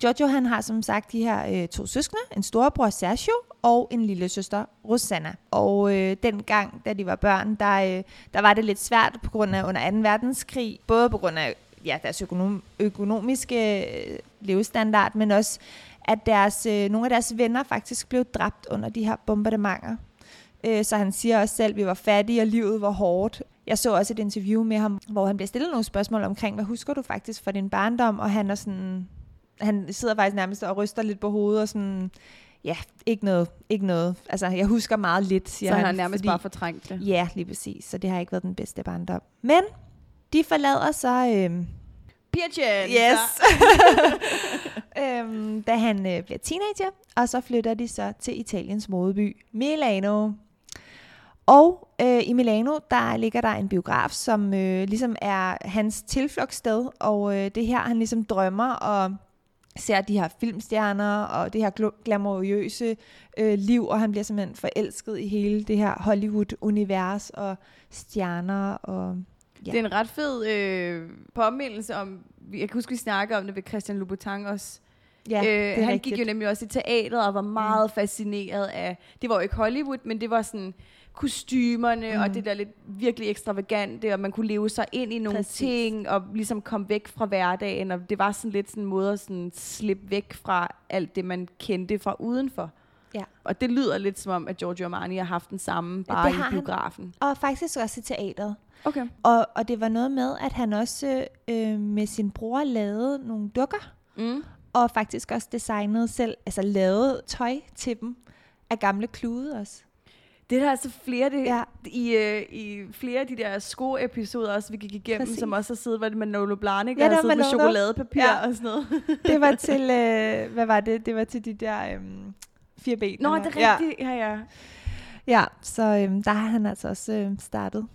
Giorgio, han har som sagt de her øh, to søskende, en storebror Sergio og en lille søster Rosanna. Og øh, dengang, da de var børn, der, øh, der var det lidt svært på grund af under anden verdenskrig, både på grund af ja, deres økonom- økonomiske øh, levestandard, men også at deres, øh, nogle af deres venner faktisk blev dræbt under de her bombardementer. Øh, så han siger også selv, at vi var fattige, og livet var hårdt. Jeg så også et interview med ham, hvor han blev stillet nogle spørgsmål omkring, hvad husker du faktisk fra din barndom? Og han er sådan... Han sidder faktisk nærmest og ryster lidt på hovedet og sådan, ja, ikke noget, ikke noget. Altså, jeg husker meget lidt, siger han. Så han har nærmest fordi, bare fortrængt det. Ja, lige præcis. Så det har ikke været den bedste barndom. Men de forlader så... Øh, Piaget! Yes! øhm, da han øh, bliver teenager, og så flytter de så til Italiens modeby, Milano. Og øh, i Milano, der ligger der en biograf, som øh, ligesom er hans tilflugtssted, og øh, det her, han ligesom drømmer og... ser de her filmstjerner og det her glamourøse øh, liv, og han bliver simpelthen forelsket i hele det her Hollywood-univers og stjerner. Og, ja. Det er en ret fed øh, påmindelse om, jeg kan huske, vi snakkede om det ved Christian Louboutin også. Ja, øh, han rigtigt. Gik jo nemlig også i teateret og var meget mm. fascineret af, det var jo ikke Hollywood, men det var sådan kostymerne mm. og det der lidt virkelig ekstravagante, og man kunne leve sig ind i nogle Præcis. ting og ligesom komme væk fra hverdagen, og det var sådan lidt sådan en måde at sådan slippe væk fra alt det, man kendte fra udenfor. Ja. Og det lyder lidt som om, at Giorgio Armani har haft den samme, bare ja, i biografen. Han. Og faktisk også i teateret. Okay. Og, og det var noget med, at han også øh, med sin bror lavede nogle dukker, mm. og faktisk også designede selv, altså lavede tøj til dem af gamle klude også. Det er der altså flere, det, ja. i, øh, i flere af de der sko-episoder også, vi gik igennem, Præcis. som også har siddet, var det Manolo Blahnik, ja, der har siddet med chokoladepapir ja. og sådan noget. Det var til, øh, hvad var det? Det var til de der øh, fire ben. Nå, det er rigtigt, ja, ja. Ja, ja så øh, der har han altså også øh, startet.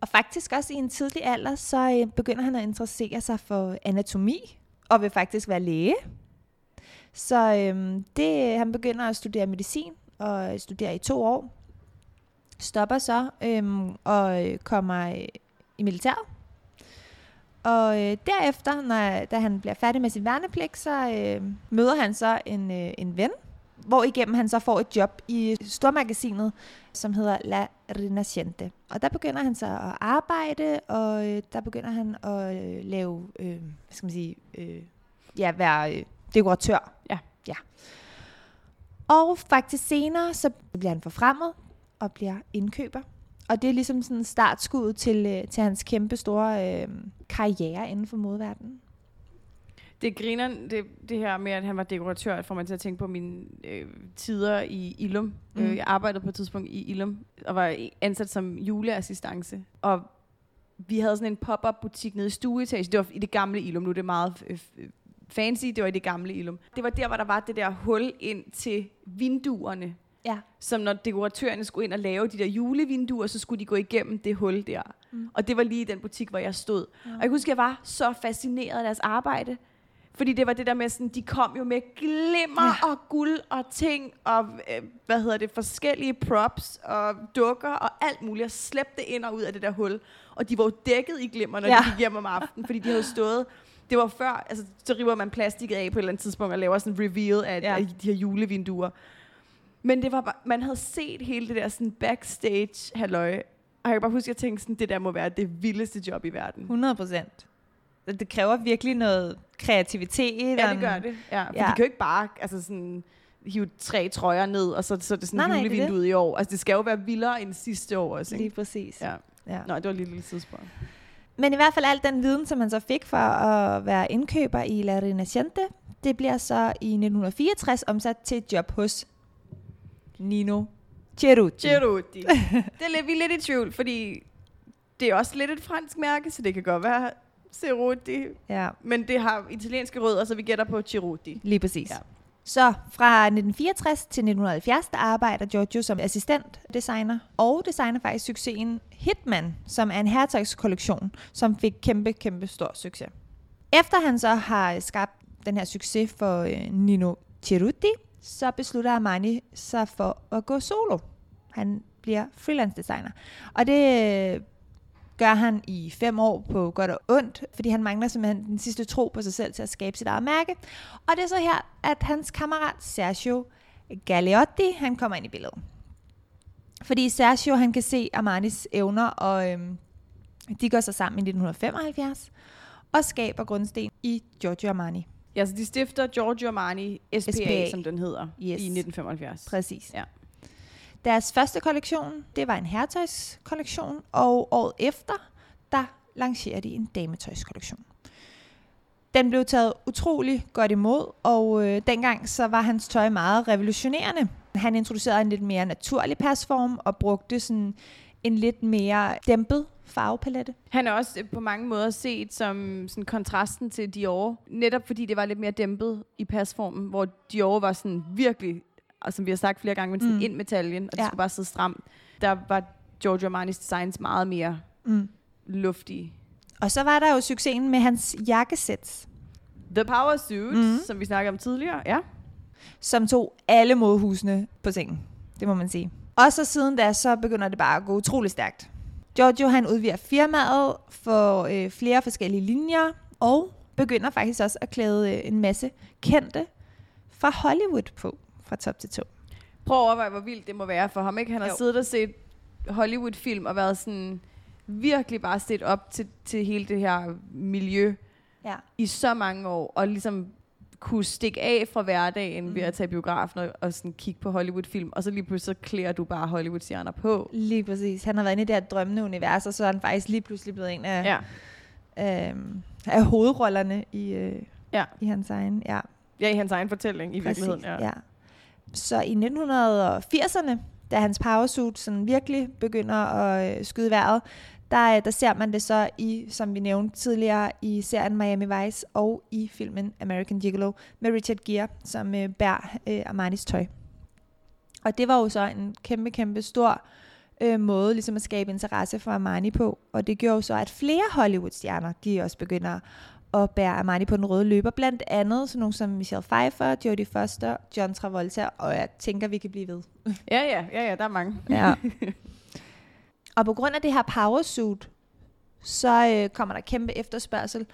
Og faktisk også i en tidlig alder, så øh, begynder han at interessere sig for anatomi, og vil faktisk være læge. Så øh, det, han begynder at studere medicin, og studerer i to år. Stopper så øhm, og kommer øh, i militæret. Og øh, derefter, når, da han bliver færdig med sin værnepligt, så øh, møder han så en, øh, en ven, hvorigennem han så får et job i stormagasinet, som hedder La Rinascente. Og der begynder han så at arbejde, og øh, der begynder han at øh, lave, øh, hvad skal man sige, øh, ja, være øh, dekoratør. Ja. ja. Og faktisk senere, så bliver han forfremmet, og bliver indkøber. Og det er ligesom sådan startskuddet til, til hans kæmpe store øh, karriere inden for modeverdenen. Det griner det, det her med, at han var dekoratør, får man til at tænke på mine øh, tider i Illum. Mm. Jeg arbejdede på et tidspunkt i Illum, og var ansat som juleassistance. Og vi havde sådan en pop-up butik nede i stueetagen. Det var i det gamle Illum, nu er det meget øh, fancy, det var i det gamle Illum. Det var der, hvor der var det der hul ind til vinduerne. Ja. Som når dekoratørerne skulle ind og lave de der julevinduer, så skulle de gå igennem det hul der. Mm. Og det var lige i den butik, hvor jeg stod. Mm. Og jeg husker, jeg var så fascineret af deres arbejde. Fordi det var det der med sådan, de kom jo med glimmer ja. og guld og ting, og øh, hvad hedder det, forskellige props og dukker og alt muligt, og slæbte ind og ud af det der hul. Og de var jo dækket i glimmer, når ja. de gik hjem om aftenen, fordi de havde stået... Det var før, altså så river man plastikket af på et eller andet tidspunkt, og laver sådan en reveal af, ja. af de her julevinduer. Men det var bare, man havde set hele det der sådan backstage halløj, og jeg kan bare huske, at jeg tænkte sådan, det der må være det vildeste job i verden. hundrede procent. Det kræver virkelig noget kreativitet. Ja, det gør det. Ja, for ja. de kan jo ikke bare altså sådan, hive tre trøjer ned, og så, så er det sådan nej, julevinduet nej, det. i år. Altså det skal jo være vildere end sidste år også, ikke? Lige præcis. Ja. Ja. Nå, det var lige et lille tidsspørg. Men i hvert fald al den viden, som man så fik for at være indkøber i La Rinascente, det bliver så i nitten fireogtres omsat til et job hos Nino Cerruti. Cerruti. Det er lidt, vi er lidt i tvivl, fordi det er også lidt et fransk mærke, så det kan godt være Cerruti. Ja. Men det har italienske rødder, så vi gætter på Cerruti. Lige præcis. Ja. Så fra nitten fireogtres til nitten halvfjerds, der arbejder Giorgio som assistentdesigner, og designer faktisk succesen Hitman, som er en hertogskollektion, som fik kæmpe, kæmpe stor succes. Efter han så har skabt den her succes for Nino Cerruti, så beslutter Armani sig for at gå solo. Han bliver freelance designer. Og det gør han i fem år på godt og ondt, fordi han mangler simpelthen den sidste tro på sig selv til at skabe sit eget mærke. Og det er så her, at hans kammerat Sergio Galeotti, han kommer ind i billedet. Fordi Sergio, han kan se Armanis evner, og øhm, de går så sammen i nitten femoghalvfjerds og skaber grundsten i Giorgio Armani. Ja, så de stifter Giorgio Armani S P A, S P A. som den hedder, yes. i nitten femoghalvfjerds. Præcis. Ja. Deres første kollektion, det var en herretøjskollektion, og året efter, der lancerede de en dametøjskollektion. Den blev taget utrolig godt imod, og øh, dengang så var hans tøj meget revolutionerende. Han introducerede en lidt mere naturlig pasform og brugte sådan en lidt mere dæmpet farvepalette. Han er også på mange måder set som sådan kontrasten til Dior, netop fordi det var lidt mere dæmpet i pasformen, hvor Dior var sådan virkelig, og som vi har sagt flere gange, men sådan mm. ind med taljen, og det ja. skulle bare sidde stramt. Der var Giorgio Armani's designs meget mere mm. luftige. Og så var der jo succesen med hans jakkesæt. The Power Suit, mm. som vi snakkede om tidligere, ja. Som tog alle modhusene på sengen, det må man sige. Og så siden da, så begynder det bare at gå utrolig stærkt. Giorgio, han udvider firmaet for øh, flere forskellige linjer, og begynder faktisk også at klæde øh, en masse kendte fra Hollywood på. Fra top til to. Prøv at overveje, hvor vildt det må være for ham, ikke? Han har jo. siddet og set Hollywood-film og været sådan virkelig bare set op til, til hele det her miljø ja. i så mange år, og ligesom kunne stikke af fra hverdagen mm. ved at tage biografen og, og sådan kigge på Hollywood-film, og så lige pludselig så klæder du bare Hollywood-stjerner på. Lige præcis. Han har været inde i det her drømmende univers, og så er han faktisk lige pludselig blevet en af, ja. øhm, af hovedrollerne i, øh, ja. i hans egen. Ja. ja, i hans egen fortælling i præcis, virkeligheden. Ja. ja. Så i nitten firserne, da hans powersuit sådan virkelig begynder at skyde vejret, der, der ser man det så i, som vi nævnte tidligere, i serien Miami Vice og i filmen American Gigolo med Richard Gere, som øh, bærer øh, Armanis tøj. Og det var jo så en kæmpe, kæmpe stor øh, måde ligesom at skabe interesse for Armani på. Og det gjorde jo så, at flere Hollywood-stjerner, de også begynder og bærer Armani på den røde løber, blandt andet sådan nogle som Michelle Pfeiffer, Jodie Foster, John Travolta, og jeg tænker, vi kan blive ved. Ja, ja, ja, ja der er mange. Ja. Og på grund af det her powersuit, så øh, kommer der kæmpe efterspørgsel,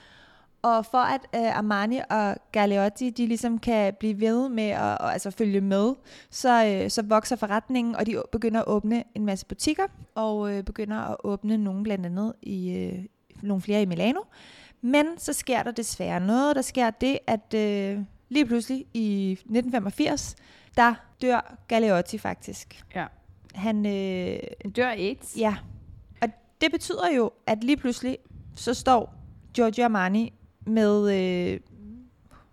og for at øh, Armani og Galeotti, de ligesom kan blive ved med at og, altså følge med, så, øh, så vokser forretningen, og de begynder at åbne en masse butikker, og øh, begynder at åbne nogle blandt andet i øh, nogle flere i Milano. Men så sker der desværre noget. Der sker det, at øh, lige pludselig i nitten femogfirs, der dør Galeotti faktisk. Ja. Han øh, dør AIDS. Ja. Og det betyder jo, at lige pludselig, så står Giorgio Armani med øh,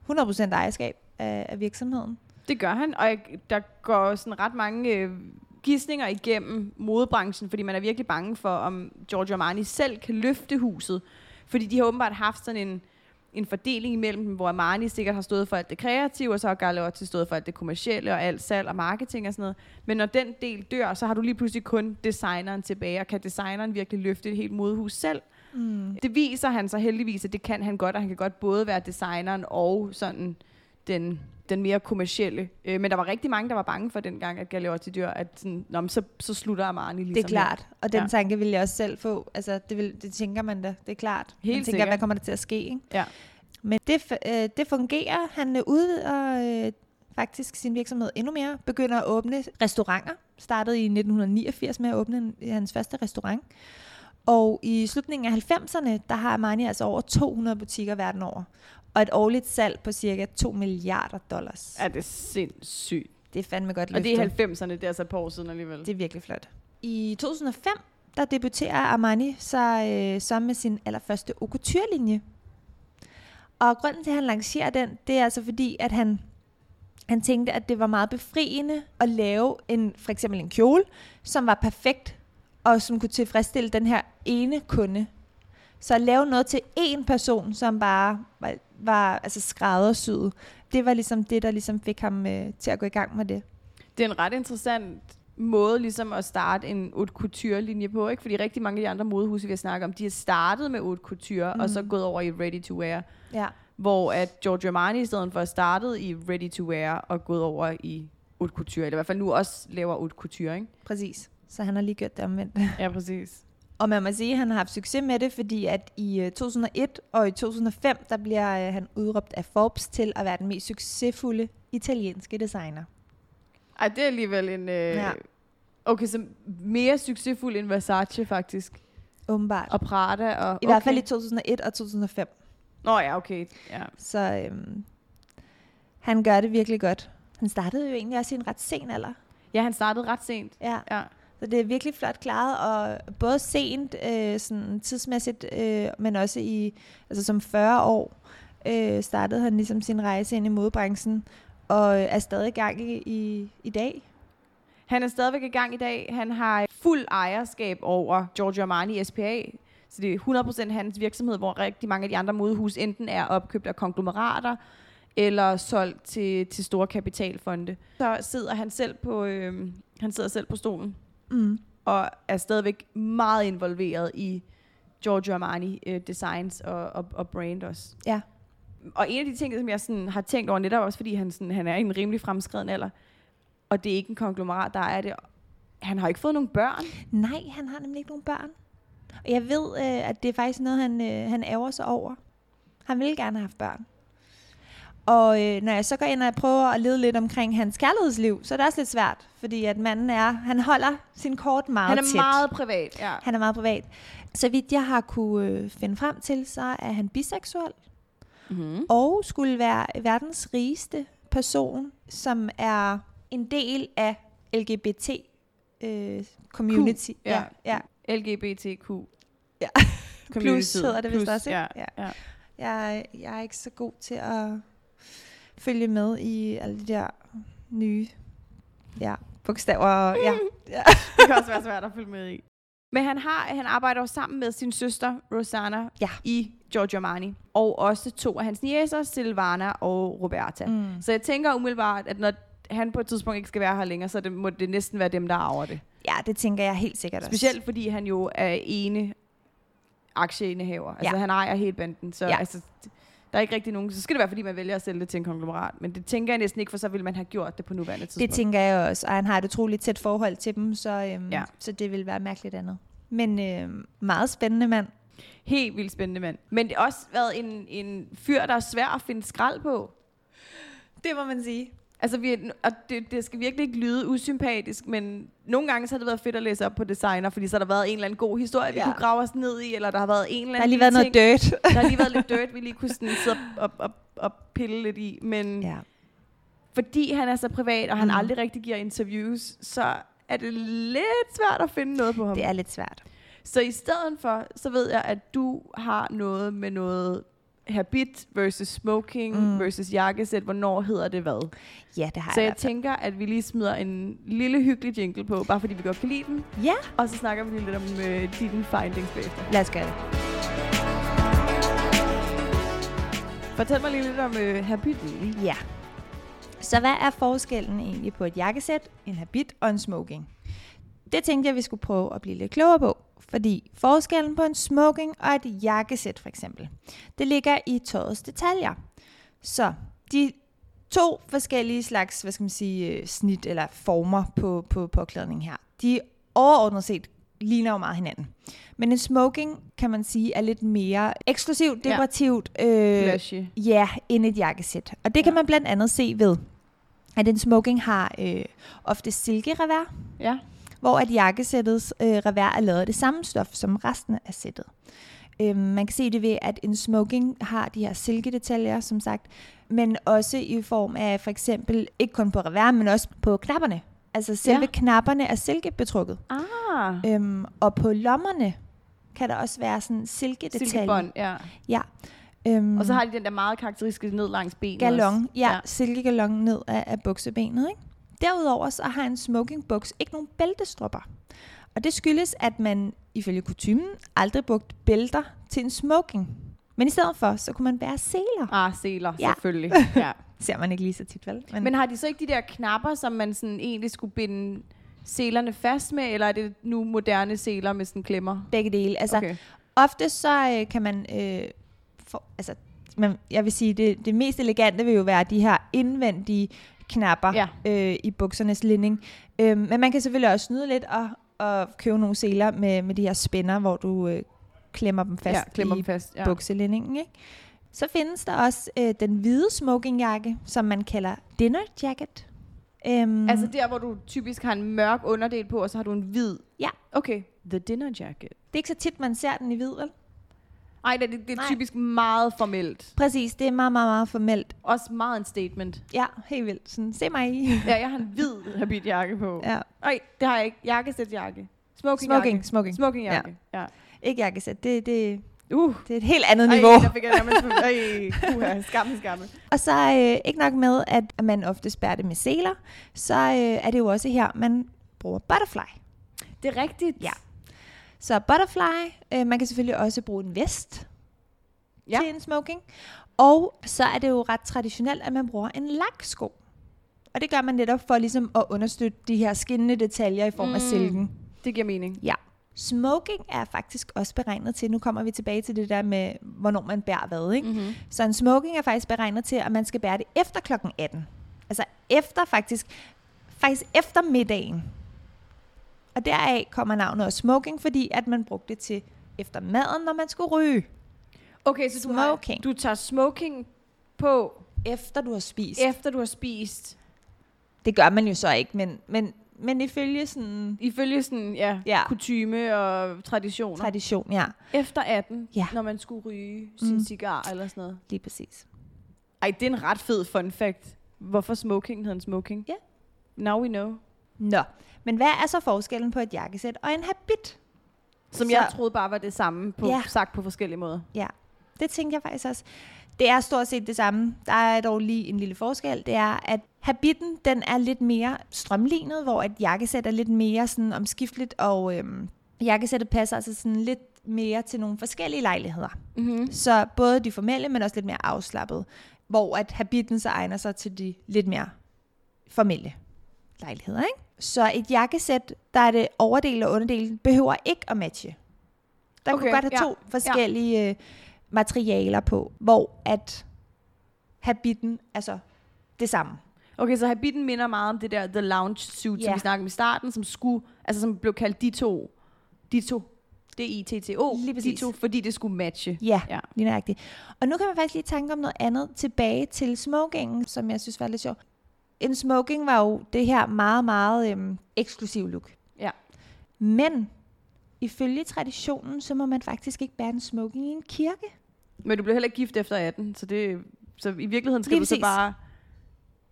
hundrede procent ejerskab af, af virksomheden. Det gør han, og der går sådan ret mange Øh gidsninger igennem modebranchen, fordi man er virkelig bange for, om Giorgio Armani selv kan løfte huset. Fordi de har åbenbart haft sådan en, en fordeling imellem dem, hvor Armani sikkert har stået for alt det kreative, og så har Galeotti stået for alt det kommercielle, og alt salg og marketing og sådan noget. Men når den del dør, så har du lige pludselig kun designeren tilbage, og kan designeren virkelig løfte et helt modehus selv? Mm. Det viser han så heldigvis, at det kan han godt, og han kan godt både være designeren og sådan den, den mere kommercielle. Øh, men der var rigtig mange, der var bange for dengang, at Galeotti dør, at sådan, nå, så, så slutter Armani ligesom. Det er klart, og den ja. tanke ville jeg også selv få. Altså, det, vil, det tænker man da, det er klart. Helt man tænker, sikkert. Hvad kommer der til at ske? Ikke? Ja. Men det, øh, det fungerer. Han udvider øh, faktisk sin virksomhed endnu mere. Begynder at åbne restauranter. Startede i nitten niogfirs med at åbne hans første restaurant. Og i slutningen af halvfemserne, der har Armani altså over to hundrede butikker verden over. Og et årligt salg på cirka to milliarder dollars. Ja, det er sindssygt. Det er fandme godt løftet. Og det er halvfemserne, det er så på år siden alligevel. Det er virkelig flot. I to tusind og fem, der debuterer Armani så, øh, så med sin allerførste haute couture-linje. Og grunden til, at han lancerer den, det er altså fordi, at han, han tænkte, at det var meget befriende at lave en, for eksempel en kjole, som var perfekt, og som kunne tilfredsstille den her ene kunde. Så at lave noget til én person, som bare var, var altså skræddersyet, det var ligesom det, der ligesom fik ham øh, til at gå i gang med det. Det er en ret interessant måde ligesom at starte en haute couture-linje på, ikke? Fordi rigtig mange af de andre modehuse, vi har snakket om, de har startet med haute couture, mm. og så gået over i ready-to-wear. Ja. Hvor at Giorgio Armani i stedet for startede i ready-to-wear og gået over i haute couture, eller i hvert fald nu også laver haute couture, ikke? Præcis. Så han har lige gjort det omvendt. Ja, præcis. Og man må sige, at han har haft succes med det, fordi at i to tusind og et og i to tusind og fem, der bliver han udråbt af Forbes til at være den mest succesfulde italienske designer. Ej, det er alligevel en... Øh... Ja. Okay, så mere succesfuld end Versace faktisk. Åbenbart. Og Prada og... I okay. hvert fald i to tusind og et og to tusind og fem. Nå ja, okay. Ja. Så øhm, han gør det virkelig godt. Han startede jo egentlig også i en ret sen alder. Ja, han startede ret sent. Ja. ja. Så det er virkelig flot klaret, og både sent, øh, sådan tidsmæssigt, øh, men også i, altså som fyrre år, øh, startede han ligesom sin rejse ind i modebranchen, og er stadig i gang i, i, i dag. Han er stadigvæk i gang i dag. Han har fuld ejerskab over Giorgio Armani S P A, så det er hundrede procent hans virksomhed, hvor rigtig mange af de andre modehus enten er opkøbt af konglomerater, eller solgt til, til store kapitalfonde. Så sidder han selv på, øh, han sidder selv på stolen. Mm. Og er stadigvæk meget involveret i Giorgio Armani øh, designs og, og, og brand også. Ja. Og en af de ting, som jeg sådan har tænkt over netop også, fordi han, sådan, han er i en rimelig fremskreden alder, og det er ikke en konglomerat, der er det. Han har ikke fået nogen børn. Nej, han har nemlig ikke nogen børn. Og jeg ved, øh, at det er faktisk noget, han, øh, han ærger sig over. Han ville gerne have haft børn. Og øh, når jeg så går ind og prøver at lede lidt omkring hans kærlighedsliv, så er det også lidt svært, fordi at manden er, han holder sin kort meget tæt. Han er tæt. meget privat, ja. Han er meget privat. Så vidt jeg har kunne øh, finde frem til, så er han biseksuel, mm-hmm. og skulle være verdens rigeste person, som er en del af L G B T øh, community. Q, ja. Ja, ja. L G B T Q. Ja. Plus hedder det vist også, ikke? Ja, ja. Jeg, jeg er ikke så god til at... følge med i alle de der nye ja, bogstaver. Ja. Ja. Det kan også være svært at følge med i. Men han, har, han arbejder også sammen med sin søster, Rosanna, ja. i Giorgio Armani. Og også to af hans niecer, Silvana og Roberta. Mm. Så jeg tænker umiddelbart, at når han på et tidspunkt ikke skal være her længere, så det, må det næsten være dem, der arver det. Ja, det tænker jeg helt sikkert også. Specielt fordi han jo er ene aktieindehaver. Ja. Altså han ejer hele banden. Så ja. altså... Der er ikke rigtig nogen, så skal det være, fordi man vælger at sælge det til en konglomerat. Men det tænker jeg næsten ikke, for så ville man have gjort det på nuværende tidspunkt. Det tænker jeg også, og han har et utroligt tæt forhold til dem, så, øhm, ja. så det ville være mærkeligt andet. Men øhm, meget spændende mand. Helt vildt spændende mand. Men det har også været en, en fyr, der er svær at finde skrald på. Det må man sige. Altså, vi, og det, det skal virkelig ikke lyde usympatisk, men nogle gange så har det været fedt at læse op på designer, fordi så har der været en eller anden god historie, ja. vi kunne grave os ned i, eller der har været en eller anden ting. Der har lige været noget dirt. Der har lige været lidt dirt, vi lige kunne sådan sidde og, og, og pille lidt i. Men ja. fordi han er så privat, og han mm. aldrig rigtig giver interviews, så er det lidt svært at finde noget på ham. Det er lidt svært. Så i stedet for, så ved jeg, at du har noget med noget... habit versus smoking mm. versus jakkesæt, hvornår hedder det hvad? Ja, det har jeg. Så jeg, jeg tænker, at vi lige smider en lille hyggelig jingle på, bare fordi vi godt kan lide den. Ja. Og så snakker vi lidt om uh, dine findings bagefter. Lad os gøre det. Fortæl mig lige lidt om uh, habiten. Ja. Så hvad er forskellen egentlig på et jakkesæt, en habit og en smoking? Det tænkte jeg, vi skulle prøve at blive lidt klogere på. fordi forskellen på en smoking og et jakkesæt for eksempel, det ligger i tøjets detaljer. Så de to forskellige slags, hvad skal man sige, snit eller former på, på påklædning her, de overordnet set ligner jo meget hinanden. Men en smoking, kan man sige, er lidt mere eksklusivt, dekorativt, ja, øh, yeah, end et jakkesæt. Og det kan ja. man blandt andet se ved, at en smoking har øh, ofte silkerevær, ja. hvor at jakkesættets øh, revær er lavet af det samme stof som resten af sættet. Øh, man kan se det ved, at en smoking har de her silkedetaljer, som sagt, men også i form af for eksempel, ikke kun på revær, men også på knapperne. Altså selve ja. knapperne er silkebetrukket. Ah. Øhm, og på lommerne kan der også være sådan silkedetaljer. Silkebånd, ja. ja. Øhm, og så har de den der meget karakteristiske ned langs benet. Galon, ja, ja. Silkegalon ned af, af buksebenet, ikke? Derudover så har en smokingbuks ikke nogen bæltestropper. Og det skyldes, at man ifølge kutymen aldrig brugte bælter til en smoking. Men i stedet for, så kunne man bære seler. Ah, seler, ja. selvfølgelig. Ja. Ser man ikke lige så tit, vel? Men, Men har de så ikke de der knapper, som man sådan egentlig skulle binde selerne fast med, eller er det nu moderne seler med sådan klemmer? Begge dele. Altså, okay. Ofte så øh, kan man... Øh, få, altså, man, jeg vil sige, det, det mest elegante vil jo være de her indvendige knapper ja. øh, i buksernes linning. Øh, men man kan selvfølgelig også snyde lidt og, og købe nogle seler med, med de her spænder, hvor du... Øh, klemmer dem fast ja, klemmer i dem fast, ja. bukselinningen, ikke? Så findes der også øh, den hvide smokingjakke, som man kalder dinner jacket. Øhm, altså der, hvor du typisk har en mørk underdel på, og så har du en hvid. Ja. Okay. The dinner jacket. Det er ikke så tit, man ser den i hvid, vel? Ej, det, det er Nej. typisk meget formelt. Præcis, det er meget, meget, meget formelt. Også meget en statement. Ja, helt vildt. Sådan, se mig i. ja, jeg har en hvid habitjakke på. Ja. Ej, det har jeg ikke. Jakkesætjakke. Smokingjakke. Smoking, smoking. Smokingjakke, ja. ja. Ikke jakkesæt, det, det, uh, det er et helt andet niveau. Ej, der fik jeg nærmest uh, skamme, skamme. Og så øh, ikke nok med, at man ofte spærrer det med seler, så øh, er det jo også her, man bruger butterfly. Det er rigtigt. Ja. Så butterfly, øh, man kan selvfølgelig også bruge en vest ja. til en smoking. Og så er det jo ret traditionelt, at man bruger en laksko. Og det gør man netop for ligesom at understøtte de her skinnende detaljer i form mm, af silken. Det giver mening. Ja. Smoking er faktisk også beregnet til, nu kommer vi tilbage til det der med, hvornår man bærer hvad, ikke? Mm-hmm. Så en smoking er faktisk beregnet til, at man skal bære det efter klokken atten. Altså efter faktisk, faktisk efter middagen. Og deraf kommer navnet også smoking, fordi at man brugte det til efter maden, når man skulle ryge. Okay, så du, har, du tager smoking på, efter du har spist. Efter du har spist. Det gør man jo så ikke, men... men Men ifølge sådan... Ifølge sådan, ja, ja. kutyme og traditioner. Tradition, ja. Efter atten, ja. når man skulle ryge sin mm. cigar eller sådan noget. Lige præcis. Ej, det er en ret fed fun fact. Hvorfor smoking hedder en smoking? Ja. Yeah. Now we know. Nå, men hvad er så forskellen på et jakkesæt og en habit? Som så, jeg troede bare var det samme, på, ja. sagt på forskellige måder. Ja, det tænkte jeg faktisk også. Det er stort set det samme. Der er dog lige en lille forskel. Det er, at habitten, den er lidt mere strømlignet, hvor et jakkesæt er lidt mere sådan omskifteligt, og øhm, jakkesættet passer altså sådan lidt mere til nogle forskellige lejligheder. Mm-hmm. Så både de formelle, men også lidt mere afslappet, hvor at habitten så egner sig til de lidt mere formelle lejligheder, ikke? Så et jakkesæt, der er det overdel og underdel, behøver ikke at matche. Der okay, kunne godt have ja. to forskellige ja. materialer på, hvor at habitten altså det samme. Okay, så habitten minder meget om det der the lounge suit, yeah. som vi snakkede om i starten, som skulle, altså som blev kaldt de to, de to, D I T T O, de to, fordi det skulle matche. Ja, ja. Lige nøjagtigt. Og nu kan man faktisk lige tænke om noget andet tilbage til smokingen, som jeg synes var lidt sjovt. En smoking var jo det her meget, meget øhm, eksklusiv look. Ja. Men ifølge traditionen, så må man faktisk ikke bære en smoking i en kirke. Men du blev heller ikke gift efter atten, så det, så i virkeligheden skal du så bare...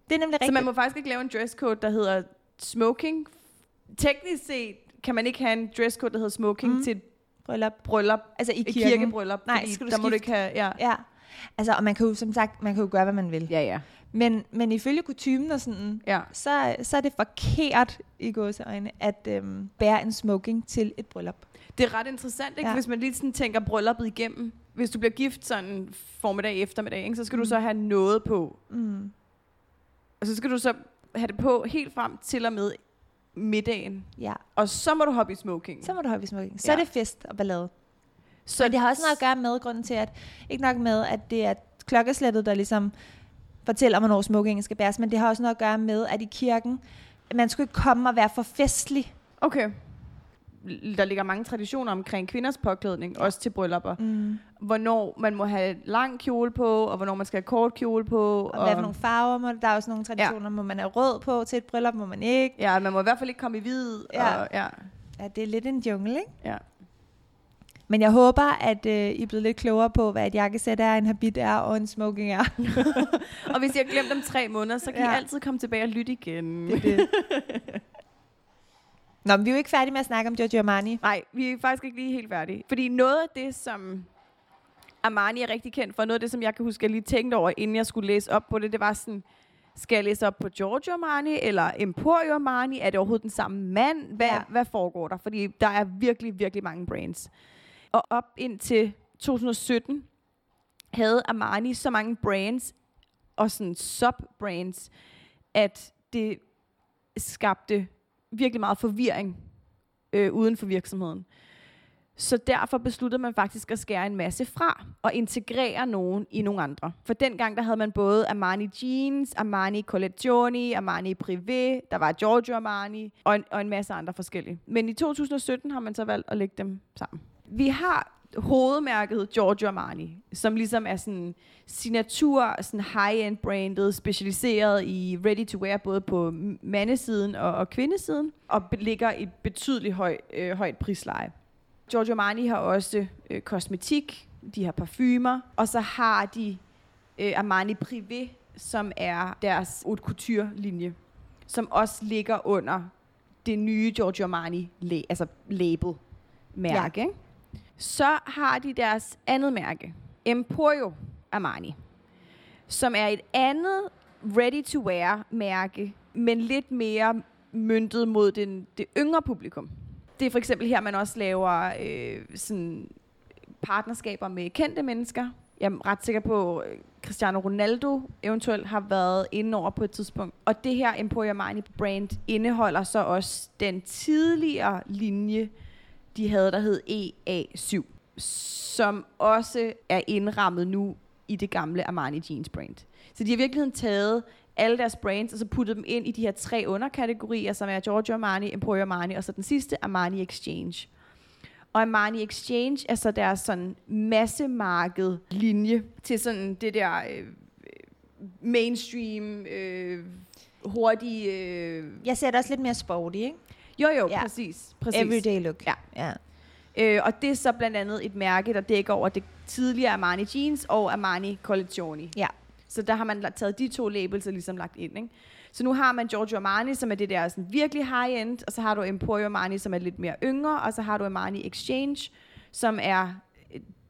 Det er nemlig rigtigt. Så man må faktisk ikke lave en dresscode, der hedder smoking. Teknisk set kan man ikke have en dresscode, der hedder smoking mm. til et bryllup. bryllup. Altså i kirken. kirkebryllup. Nej, skal du der må du ikke have, ja. ja. Altså, og man kan jo, som sagt, man kan jo gøre, hvad man vil. Ja, ja. Men, men ifølge kutymen og sådan, ja. så, så er det forkert i gåseøjne at øhm, bære en smoking til et bryllup. Det er ret interessant, ikke? Ja. Hvis man lige sådan tænker brylluppet igennem. Hvis du bliver gift sådan formiddag eftermiddag, ikke? Så skal mm. du så have noget på. Mm. Og så skal du så have det på helt frem til og med middagen. Ja. Og så må du hoppe i smoking. Så må du hoppe i smoking. Så ja. Er det fest og ballade. Så det har også noget at gøre med grunden til, at ikke nok med, at det er klokkeslættet, der ligesom fortæller, hvornår smokingen skal bæres, men det har også noget at gøre med, at i kirken, man skulle ikke komme og være for festlig. Okay. Der ligger mange traditioner omkring kvinders påklædning, også til bryllupper. Mm. Hvornår man må have lang kjole på, og hvornår man skal have kort kjole på. Og, og hvad for nogle farver må der er også nogle traditioner, ja. Må man have rød på til et bryllup, må man ikke. Ja, man må i hvert fald ikke komme i hvid. Ja. Og, ja. Ja, det er lidt en jungle, ikke? Ja. Men jeg håber, at øh, I er blevet lidt klogere på, hvad et jakkesæt er, en habit er og en smoking er. Og hvis I har glemt om tre måneder, så kan ja. I altid komme tilbage og lytte igen. Det er det. Nå, men vi er jo ikke færdige med at snakke om Giorgio Armani. Nej, vi er faktisk ikke lige helt færdige. Fordi noget af det, som Armani er rigtig kendt for, noget af det, som jeg kan huske, jeg lige tænkte over, inden jeg skulle læse op på det, det var sådan, skal jeg læse op på Giorgio Armani eller Emporio Armani? Er det overhovedet den samme mand? Hvad, ja. Hvad foregår der? Fordi der er virkelig, virkelig mange brands. Og op indtil to tusind sytten havde Armani så mange brands og sådan sub-brands, at det skabte virkelig meget forvirring øh, uden for virksomheden. Så derfor besluttede man faktisk at skære en masse fra og integrere nogen i nogle andre. For dengang der havde man både Armani Jeans, Armani Collegioni, Armani Privé, der var Giorgio Armani og en, og en masse andre forskellige. Men i to tusind sytten har man så valgt at lægge dem sammen. Vi har hovedmærket Giorgio Armani, som ligesom er sådan signatur, sådan high-end brandet, specialiseret i ready-to-wear, både på mandesiden og, og kvindesiden, og ligger et betydeligt høj, øh, højt prisleje. Giorgio Armani har også øh, kosmetik, de har parfumer, og så har de øh, Armani Privé, som er deres haute couture-linje, som også ligger under det nye Giorgio Armani la- altså label-mærke, ja. Ikke? Så har de deres andet mærke, Emporio Armani, som er et andet ready-to-wear-mærke, men lidt mere møntet mod den, det yngre publikum. Det er for eksempel her, man også laver øh, sådan partnerskaber med kendte mennesker. Jeg er ret sikker på, Cristiano Ronaldo eventuelt har været inde over på et tidspunkt. Og det her Emporio Armani-brand indeholder så også den tidligere linje, de havde, der hed E A syv, som også er indrammet nu i det gamle Armani Jeans brand. Så de har i virkeligheden taget alle deres brands, og så puttet dem ind i de her tre underkategorier, som er Giorgio Armani, Emporio Armani, og så den sidste, Armani Exchange. Og Armani Exchange er så deres sådan massemarked linje til sådan det der øh, mainstream, øh, hurtige... Øh Jeg ser det også lidt mere sporty, ikke? Jo, jo, ja. præcis, præcis. Everyday look. Ja. Ja. Øh, og det er så blandt andet et mærke, der dækker over det tidligere Armani Jeans og Armani Collegioni. Ja. Så der har man taget de to labels og ligesom lagt ind, ikke? Så nu har man Giorgio Armani, som er det der sådan virkelig high-end, og så har du Emporio Armani, som er lidt mere yngre, og så har du Armani Exchange, som er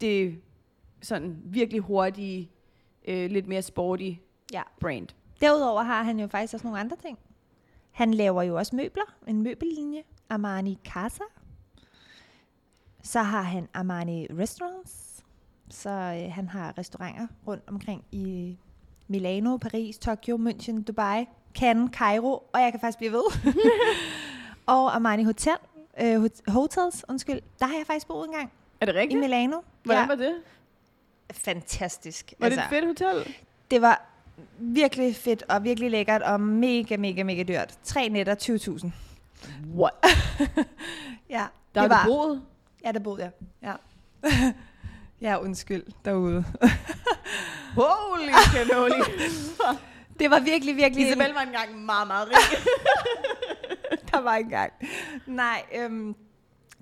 det sådan virkelig hurtige, øh, lidt mere sporty ja. brand. Derudover har han jo faktisk også nogle andre ting. Han laver jo også møbler, en møbellinje, Armani Casa. Så har han Armani Restaurants, så øh, han har restauranter rundt omkring i Milano, Paris, Tokyo, München, Dubai, Cannes, Cairo, og jeg kan faktisk blive ved. Og Armani Hotel, øh, Hotels, undskyld, der har jeg faktisk boet en gang. Er det rigtigt? I Milano. Hvordan ja. var det? Fantastisk. Var altså, det et fedt hotel? Det var... virkelig fedt og virkelig lækkert og mega, mega, mega dyrt. Tre nætter, tyve tusind. What? Ja, der det var... Der boede? Ja, der boede jeg. Ja, ja undskyld derude. Holy cannoli. Det var virkelig, virkelig... Isabel en... var engang meget, meget rig. Der var engang. Nej, øhm,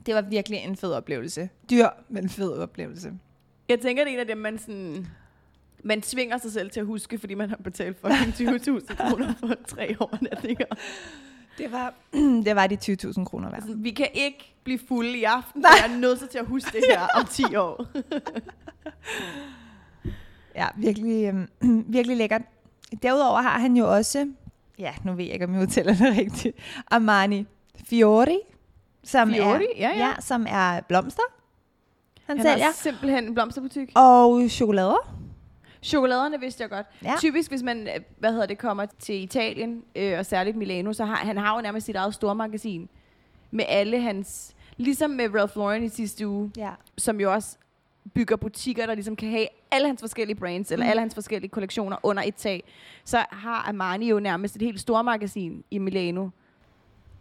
det var virkelig en fed oplevelse. Dyr, men fed oplevelse. Jeg tænker, det er en af dem, man sådan... Man svinger sig selv til at huske, fordi man har betalt fucking tyve tusind kroner for tre overnatninger. Det var, det var de tyve tusind kroner værd. Altså, vi kan ikke blive fulde i aften, for jeg er nødt til at huske det her om ti år. Ja, virkelig, øh, virkelig lækkert. Derudover har han jo også, ja, nu ved jeg ikke, om jeg udtaler det rigtigt, Armani Fiori, som, Fiori? Er, ja, ja. Ja, som er blomster. Han, han sælger. Har simpelthen en blomsterbutik. Og chokolader. Chokoladerne vidste jeg godt. Ja. Typisk, hvis man hvad hedder det, kommer til Italien, øh, og særligt Milano, så har han har jo nærmest sit eget stormagasin med alle hans... Ligesom med Ralph Lauren i sidste uge, ja. Som jo også bygger butikker, der ligesom kan have alle hans forskellige brands, eller mm. alle hans forskellige kollektioner under et tag. Så har Armani jo nærmest et helt stormagasin i Milano,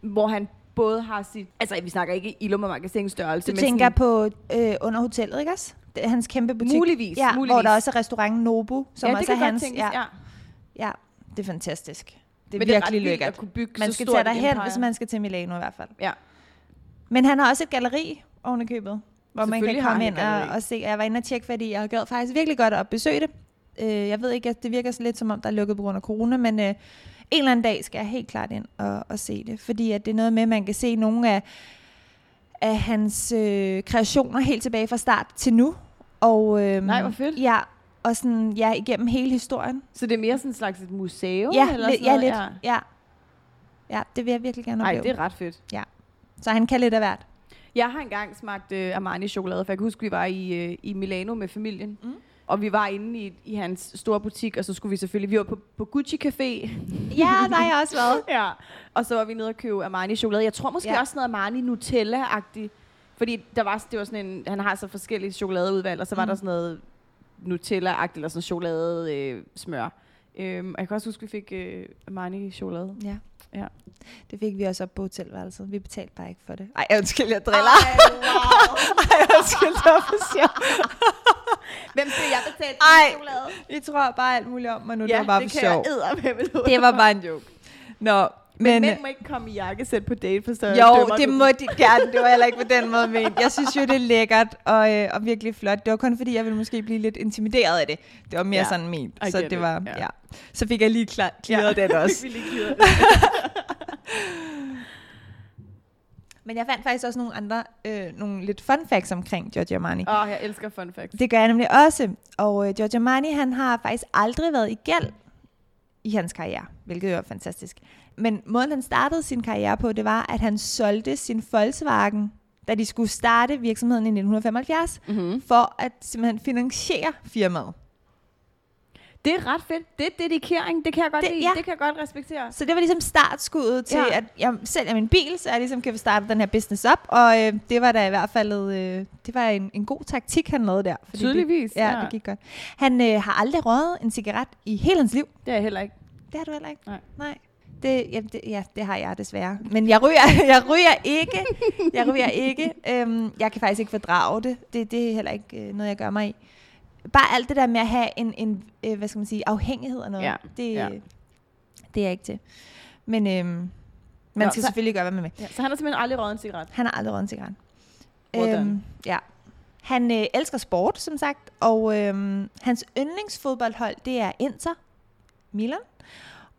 hvor han både har sit... Altså, vi snakker ikke Illum og magasinstørrelse. Du tænker på øh, under hotellet, ikke også? Hans kæmpe butik. Muligvis, ja, muligvis. Hvor der også er restaurant Nobu, som ja, også er hans. Tænkes, ja. Ja. ja, det er fantastisk. Det er men virkelig lækkert. Man skal tage derhen, empire. Hvis man skal til Milano i hvert fald. Ja. Men han har også et galleri oven i købet, hvor man kan komme ind og, og se. Jeg var inde og tjekke, fordi jeg gad faktisk virkelig godt at besøge det. Jeg ved ikke, at det virker så lidt som om, der er lukket på grund af corona, men en eller anden dag skal jeg helt klart ind og, og se det. Fordi at det er noget med, at man kan se nogle af, af hans øh, kreationer helt tilbage fra start til nu. Og, øhm, Nej, hvor fedt. Ja, og sådan, ja, igennem hele historien. Så det er mere sådan en slags et museum? Ja, eller lidt, sådan noget? Ja, lidt. Ja. Ja. ja, det vil jeg virkelig gerne opleve. Nej, det er ret fedt. Ja. Så han kan lidt af hvert. Jeg har engang smagt øh, Armani-chokolade, for jeg kan huske, vi var i, øh, i Milano med familien. Mm. Og vi var inde i, i hans store butik, og så skulle vi selvfølgelig... Vi var på, på Gucci-café. Ja, der har jeg også været. ja. Og så var vi nede og købe Armani-chokolade. Jeg tror måske ja. også noget Armani-Nutella-agtigt. Fordi der var, det var sådan en... Han har så forskellige chokoladeudvalg, og så var mm. der sådan noget Nutella-agtigt, eller sådan chokolade-smør. Øh, Øhm, jeg kan også huske, at vi fik øh, Armani-chokolade. Ja. ja. Det fik vi også op på hotelværelset. Vi betalte bare ikke for det. Ej, undskyld, jeg driller. Ej, wow. Ej, undskyld, det var for sjovt. Hvem skulle jeg betale for chokolade? Jeg tror bare alt muligt om mig nu. Ja, det var bare det for sjovt. Det var bare en joke. Nå, men, men mænd må ikke komme i jakkesæt på date, for så jo, det må de gerne. Det var heller ikke på den måde ment. Jeg synes jo, det er lækkert og, øh, og virkelig flot. Det var kun fordi, jeg ville måske blive lidt intimideret af det. Det var mere ja. sådan ment. Så det var, ja. ja. Så fik jeg lige klart klidret ja. den også. Fik vi lige klidret den. Men jeg fandt faktisk også nogle andre, øh, nogle lidt fun facts omkring Giorgio Armani. Åh, oh, jeg elsker fun facts. Det gør jeg nemlig også. Og øh, Giorgio Armani, han har faktisk aldrig været i gæld i hans karriere, hvilket jo er fantastisk. Men måden han startede sin karriere på, det var, at han solgte sin Volkswagen, da de skulle starte virksomheden i nitten femoghalvfjerds, mm-hmm. for at simpelthen finansiere firmaet. Det er ret fedt. Det er dedikering, det kan jeg godt det, lide. Ja. Det kan jeg godt respektere. Så det var ligesom startskuddet til, ja. at jeg sælger min bil, så jeg ligesom kan starte den her business op, og øh, det var da i hvert fald øh, det var en, en god taktik, han lavede der. Tydeligvis. Det, ja, ja, det gik godt. Han øh, har aldrig røget en cigaret i hele hans liv. Det er jeg heller ikke. Det har du heller ikke? Nej. Nej. Det, ja, det, ja, det har jeg desværre. Men jeg ryger, jeg ryger ikke. Jeg ryger ikke. Øhm, jeg kan faktisk ikke fordrage det. det. Det er heller ikke øh, noget, jeg gør mig i. Bare alt det der med at have en, en øh, hvad skal man sige, afhængighed af noget, ja, det, ja. det er jeg ikke til. Men øh, man Nå, skal så, selvfølgelig gøre, hvad man vil. Ja, så han har simpelthen aldrig røget en cigaret? Han har aldrig røget en cigaret. Øhm, ja. Han øh, elsker sport, som sagt, og øh, hans yndlingsfodboldhold, det er Inter, Milan.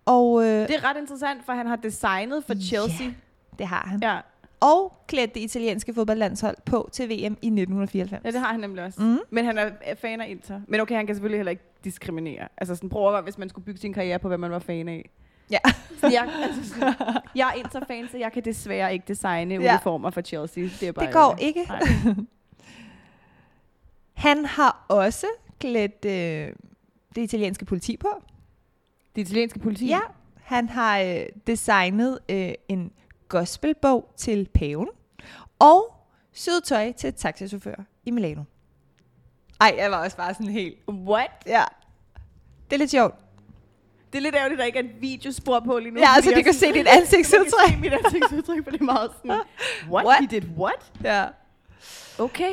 Og, øh, det er ret interessant, for han har designet for Chelsea. Yeah, det har han. Ja. Og klædt det italienske fodboldlandshold på til V M i nitten fireoghalvfems. Ja, det har han nemlig også. Mm. Men han er fan af Inter. Men okay, han kan selvfølgelig heller ikke diskriminere. Altså sådan, prøv at være, hvis man skulle bygge sin karriere på, hvad man var fan af. Ja. Så jeg, altså sådan, jeg er Inter-fan, så jeg kan desværre ikke designe ja. uniformer for Chelsea. Det, er bare det går ikke. ikke. Han har også klædt øh, det italienske politi på. Det italienske politi? Ja. Han har øh, designet øh, en... gospelbog til paven, og syet tøj til taxichauffører i Milano. Ej, jeg var også bare sådan helt... What? Ja. Det er lidt sjovt. Det er lidt ærgerligt, at der ikke er et videospor på lige nu. Ja, så altså, de kan sådan, se dit ansigtsudtryk. De kan se mit ansigtsudtryk, for det er meget sådan... What? what? He did what? Ja. Okay.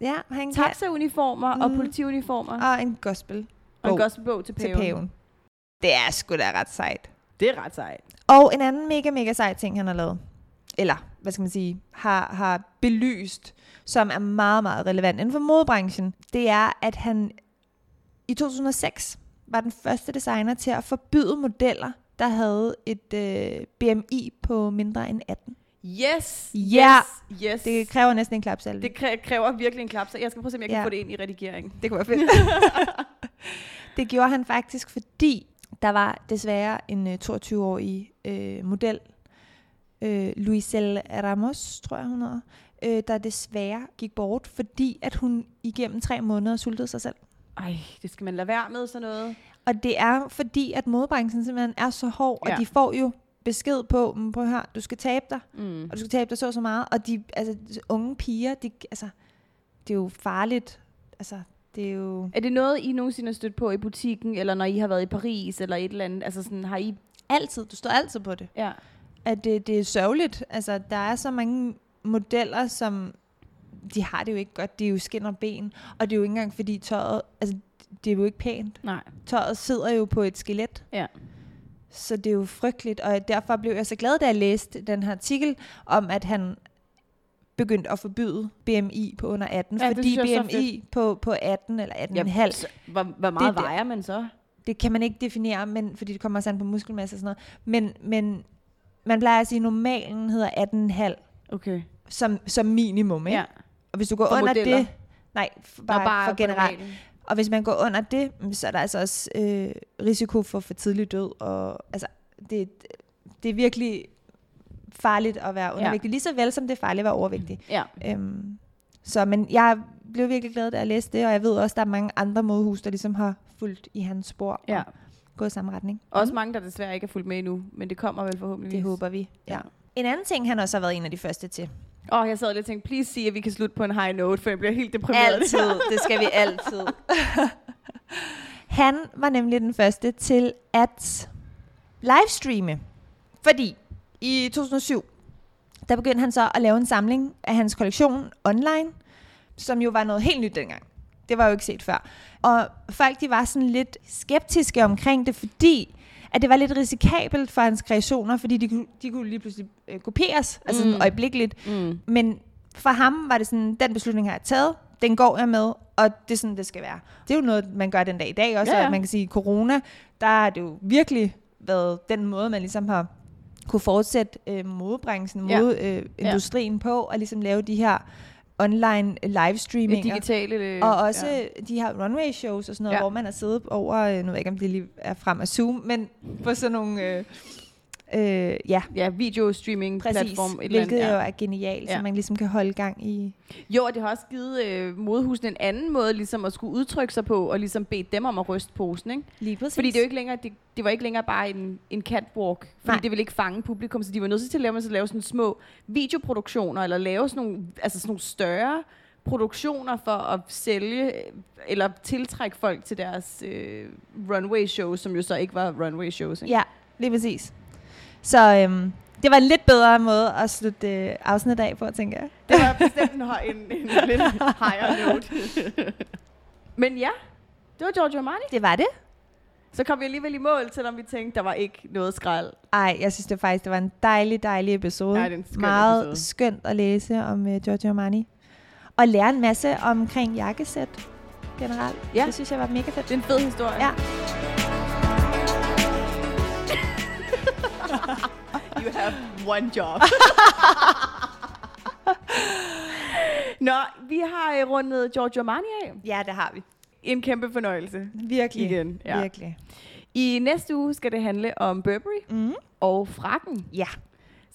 Ja, han kan... Taxauniformer mm. og politiuniformer. Og en gospelbog. Og en gospelbog til paven. Til paven. Det er sgu da ret sejt. Det er ret sejt. Og en anden mega, mega sej ting, han har lavet, eller hvad skal man sige, har, har belyst, som er meget, meget relevant inden for modebranchen, det er, at han i to tusind og seks var den første designer til at forbyde modeller, der havde et øh, B M I på mindre end atten. Yes, ja. yes, yes. Det kræver næsten en klapsalve. Det kræver virkelig en klapsalve. Jeg skal prøve at se, om jeg ja. kan få det ind i redigeringen. Det kunne være fedt. Det gjorde han faktisk, fordi... Der var desværre en toogtyve-årig øh, model, øh, Luisel Ramos, tror jeg hun hedder, øh, der desværre gik bort, fordi at hun igennem tre måneder sultede sig selv. ej, det skal man lade være med, sådan noget. Og det er fordi, at modebranchen simpelthen er så hård, ja. Og de får jo besked på, men prøv at høre, du skal tabe dig, mm. og du skal tabe dig så så meget. Og de, altså, de unge piger, de, altså, det er jo farligt, altså... Det er, jo er det noget, I nogensinde har stødt på i butikken, eller når I har været i Paris, eller et eller andet? Altså sådan, har I... Altid, du står altid på det. Ja. At det, det er sørgeligt. Altså, der er så mange modeller, som... De har det jo ikke godt, det er jo skin og ben, og det er jo ikke engang, fordi tøjet... Altså, det er jo ikke pænt. Nej. Tøjet sidder jo på et skelet. Ja. Så det er jo frygteligt, og derfor blev jeg så glad, da jeg læste den her artikel, om at han... begyndt at forbyde B M I på under atten, ja, fordi B M I på, på atten eller atten komma fem... Hvor, hvor meget det, vejer man så? Det kan man ikke definere, men, fordi det kommer også an på muskelmasse og sådan noget. Men, men man plejer at sige, at normalen hedder atten komma fem okay. som, som minimum. Ikke? Ja. Og hvis du går for under modeller. Det... Nej, for, bare, bare for generelt. Og hvis man går under det, så er der altså også øh, risiko for for tidlig død. Og, altså, det, det er virkelig... farligt at være undervægtig, ja. Lige så vel som det er farligt at være overvægtig. Ja. Øhm, så, men jeg blev virkelig glad, da jeg læste det, og jeg ved også, at der er mange andre modehus, der ligesom har fulgt i hans spor, ja. Og gået i samme retning. Også mm. mange, der desværre ikke er fulgt med endnu, men det kommer vel forhåbentlig. Det håber vi, ja. En anden ting, han også har været en af de første til. Åh, oh, jeg sad lidt og tænkte, please sig, at vi kan slutte på en high note, for jeg bliver helt deprimeret. Altid, det skal vi altid. Han var nemlig den første til at livestreame, fordi i to tusind og syv, der begyndte han så at lave en samling af hans kollektion online, som jo var noget helt nyt dengang. Det var jo ikke set før. Og folk, de var sådan lidt skeptiske omkring det, fordi at det var lidt risikabelt for hans kreationer, fordi de kunne, de kunne lige pludselig øh, kopieres, altså mm. sådan øjeblikkeligt. Mm. Men for ham var det sådan, den beslutning har jeg taget, den går jeg med, og det er sådan, det skal være. Det er jo noget, man gør den dag i dag også, ja, ja. Og man kan sige, at corona, der har det jo virkelig været den måde, man ligesom har... kunne fortsætte øh, modebranchen, modeindustrien ja. øh, ja. På, og ligesom lave de her online livestreaminger. Digitale. Og også ja. De her runway shows og sådan noget, ja. Hvor man har siddet over, nu ved jeg ikke, om det lige er frem af Zoom, men på sådan nogle, øh, øh, ja. Ja, videostreaming-platform. Præcis, hvilket ja. Jo er genialt, ja. Så man ligesom kan holde gang i. Jo, og det har også givet øh, modehusene en anden måde ligesom at skulle udtrykke sig på, og ligesom bede dem om at ryste posen, ikke? Lige præcis. Fordi det er jo ikke længere... Det Det var ikke længere bare en, en catwalk, fordi nej. Det ville ikke fange publikum, så de var nødt til at lave, at lave sådan små videoproduktioner, eller lave sådan nogle, altså sådan nogle større produktioner for at sælge, eller tiltrække folk til deres øh, runway shows, som jo så ikke var runway shows. Ikke? Ja, lige præcis. Så øhm, det var en lidt bedre måde at slutte øh, afsnit af på, tænker jeg. Det var bestemt en, en, en lidt higher note. Men ja, det var Giorgio Armani. Det var det. Så kom vi alligevel i mål, selvom vi tænkte, der var ikke noget skrald. Ej, jeg synes det faktisk, det var en dejlig, dejlig episode. Ej, det er en skøn meget episode. Skønt at læse om uh, Giorgio Armani. Og lære en masse omkring jakkesæt generelt. Ja. Det synes jeg var mega fedt. Det er en fed historie. Ja. You have one job. Nå, vi har rundet Giorgio Armani af. Ja, det har vi. En kæmpe fornøjelse. Virkelig. Igen, ja. Virkelig. I næste uge skal det handle om Burberry mm. og frakken. Ja.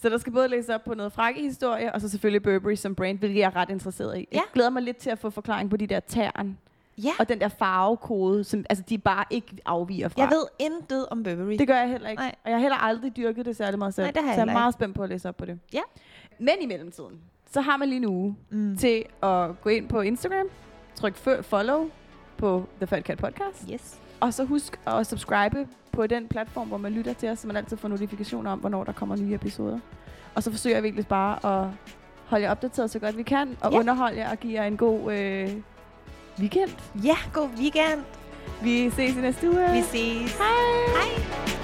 Så der skal både læse op på noget frakkehistorie, og så selvfølgelig Burberry som brand, hvilket jeg er ret interesseret i. Ja. Jeg glæder mig lidt til at få forklaring på de der tern. Ja. Og den der farvekode, som altså, de bare ikke afviger fra. Jeg ved intet om Burberry. Det gør jeg heller ikke. Nej. Og jeg har heller aldrig dyrket det særlig meget selv. Nej, det har jeg så jeg er meget ikke. Spændt på at læse op på det. Ja. Men i mellemtiden, så har man lige en uge mm. til at gå ind på Instagram, tryk follow, på The Fat Cat Podcast. Yes. Og så husk at subscribe på den platform, hvor man lytter til os, så man altid får notifikationer om, hvornår der kommer nye episoder. Og så forsøger jeg virkelig bare at holde jer opdateret så godt vi kan, og yeah. underholde jer og give jer en god øh, weekend. Ja, yeah, god weekend. Vi ses i næste uge. Vi ses. Hej. Hej.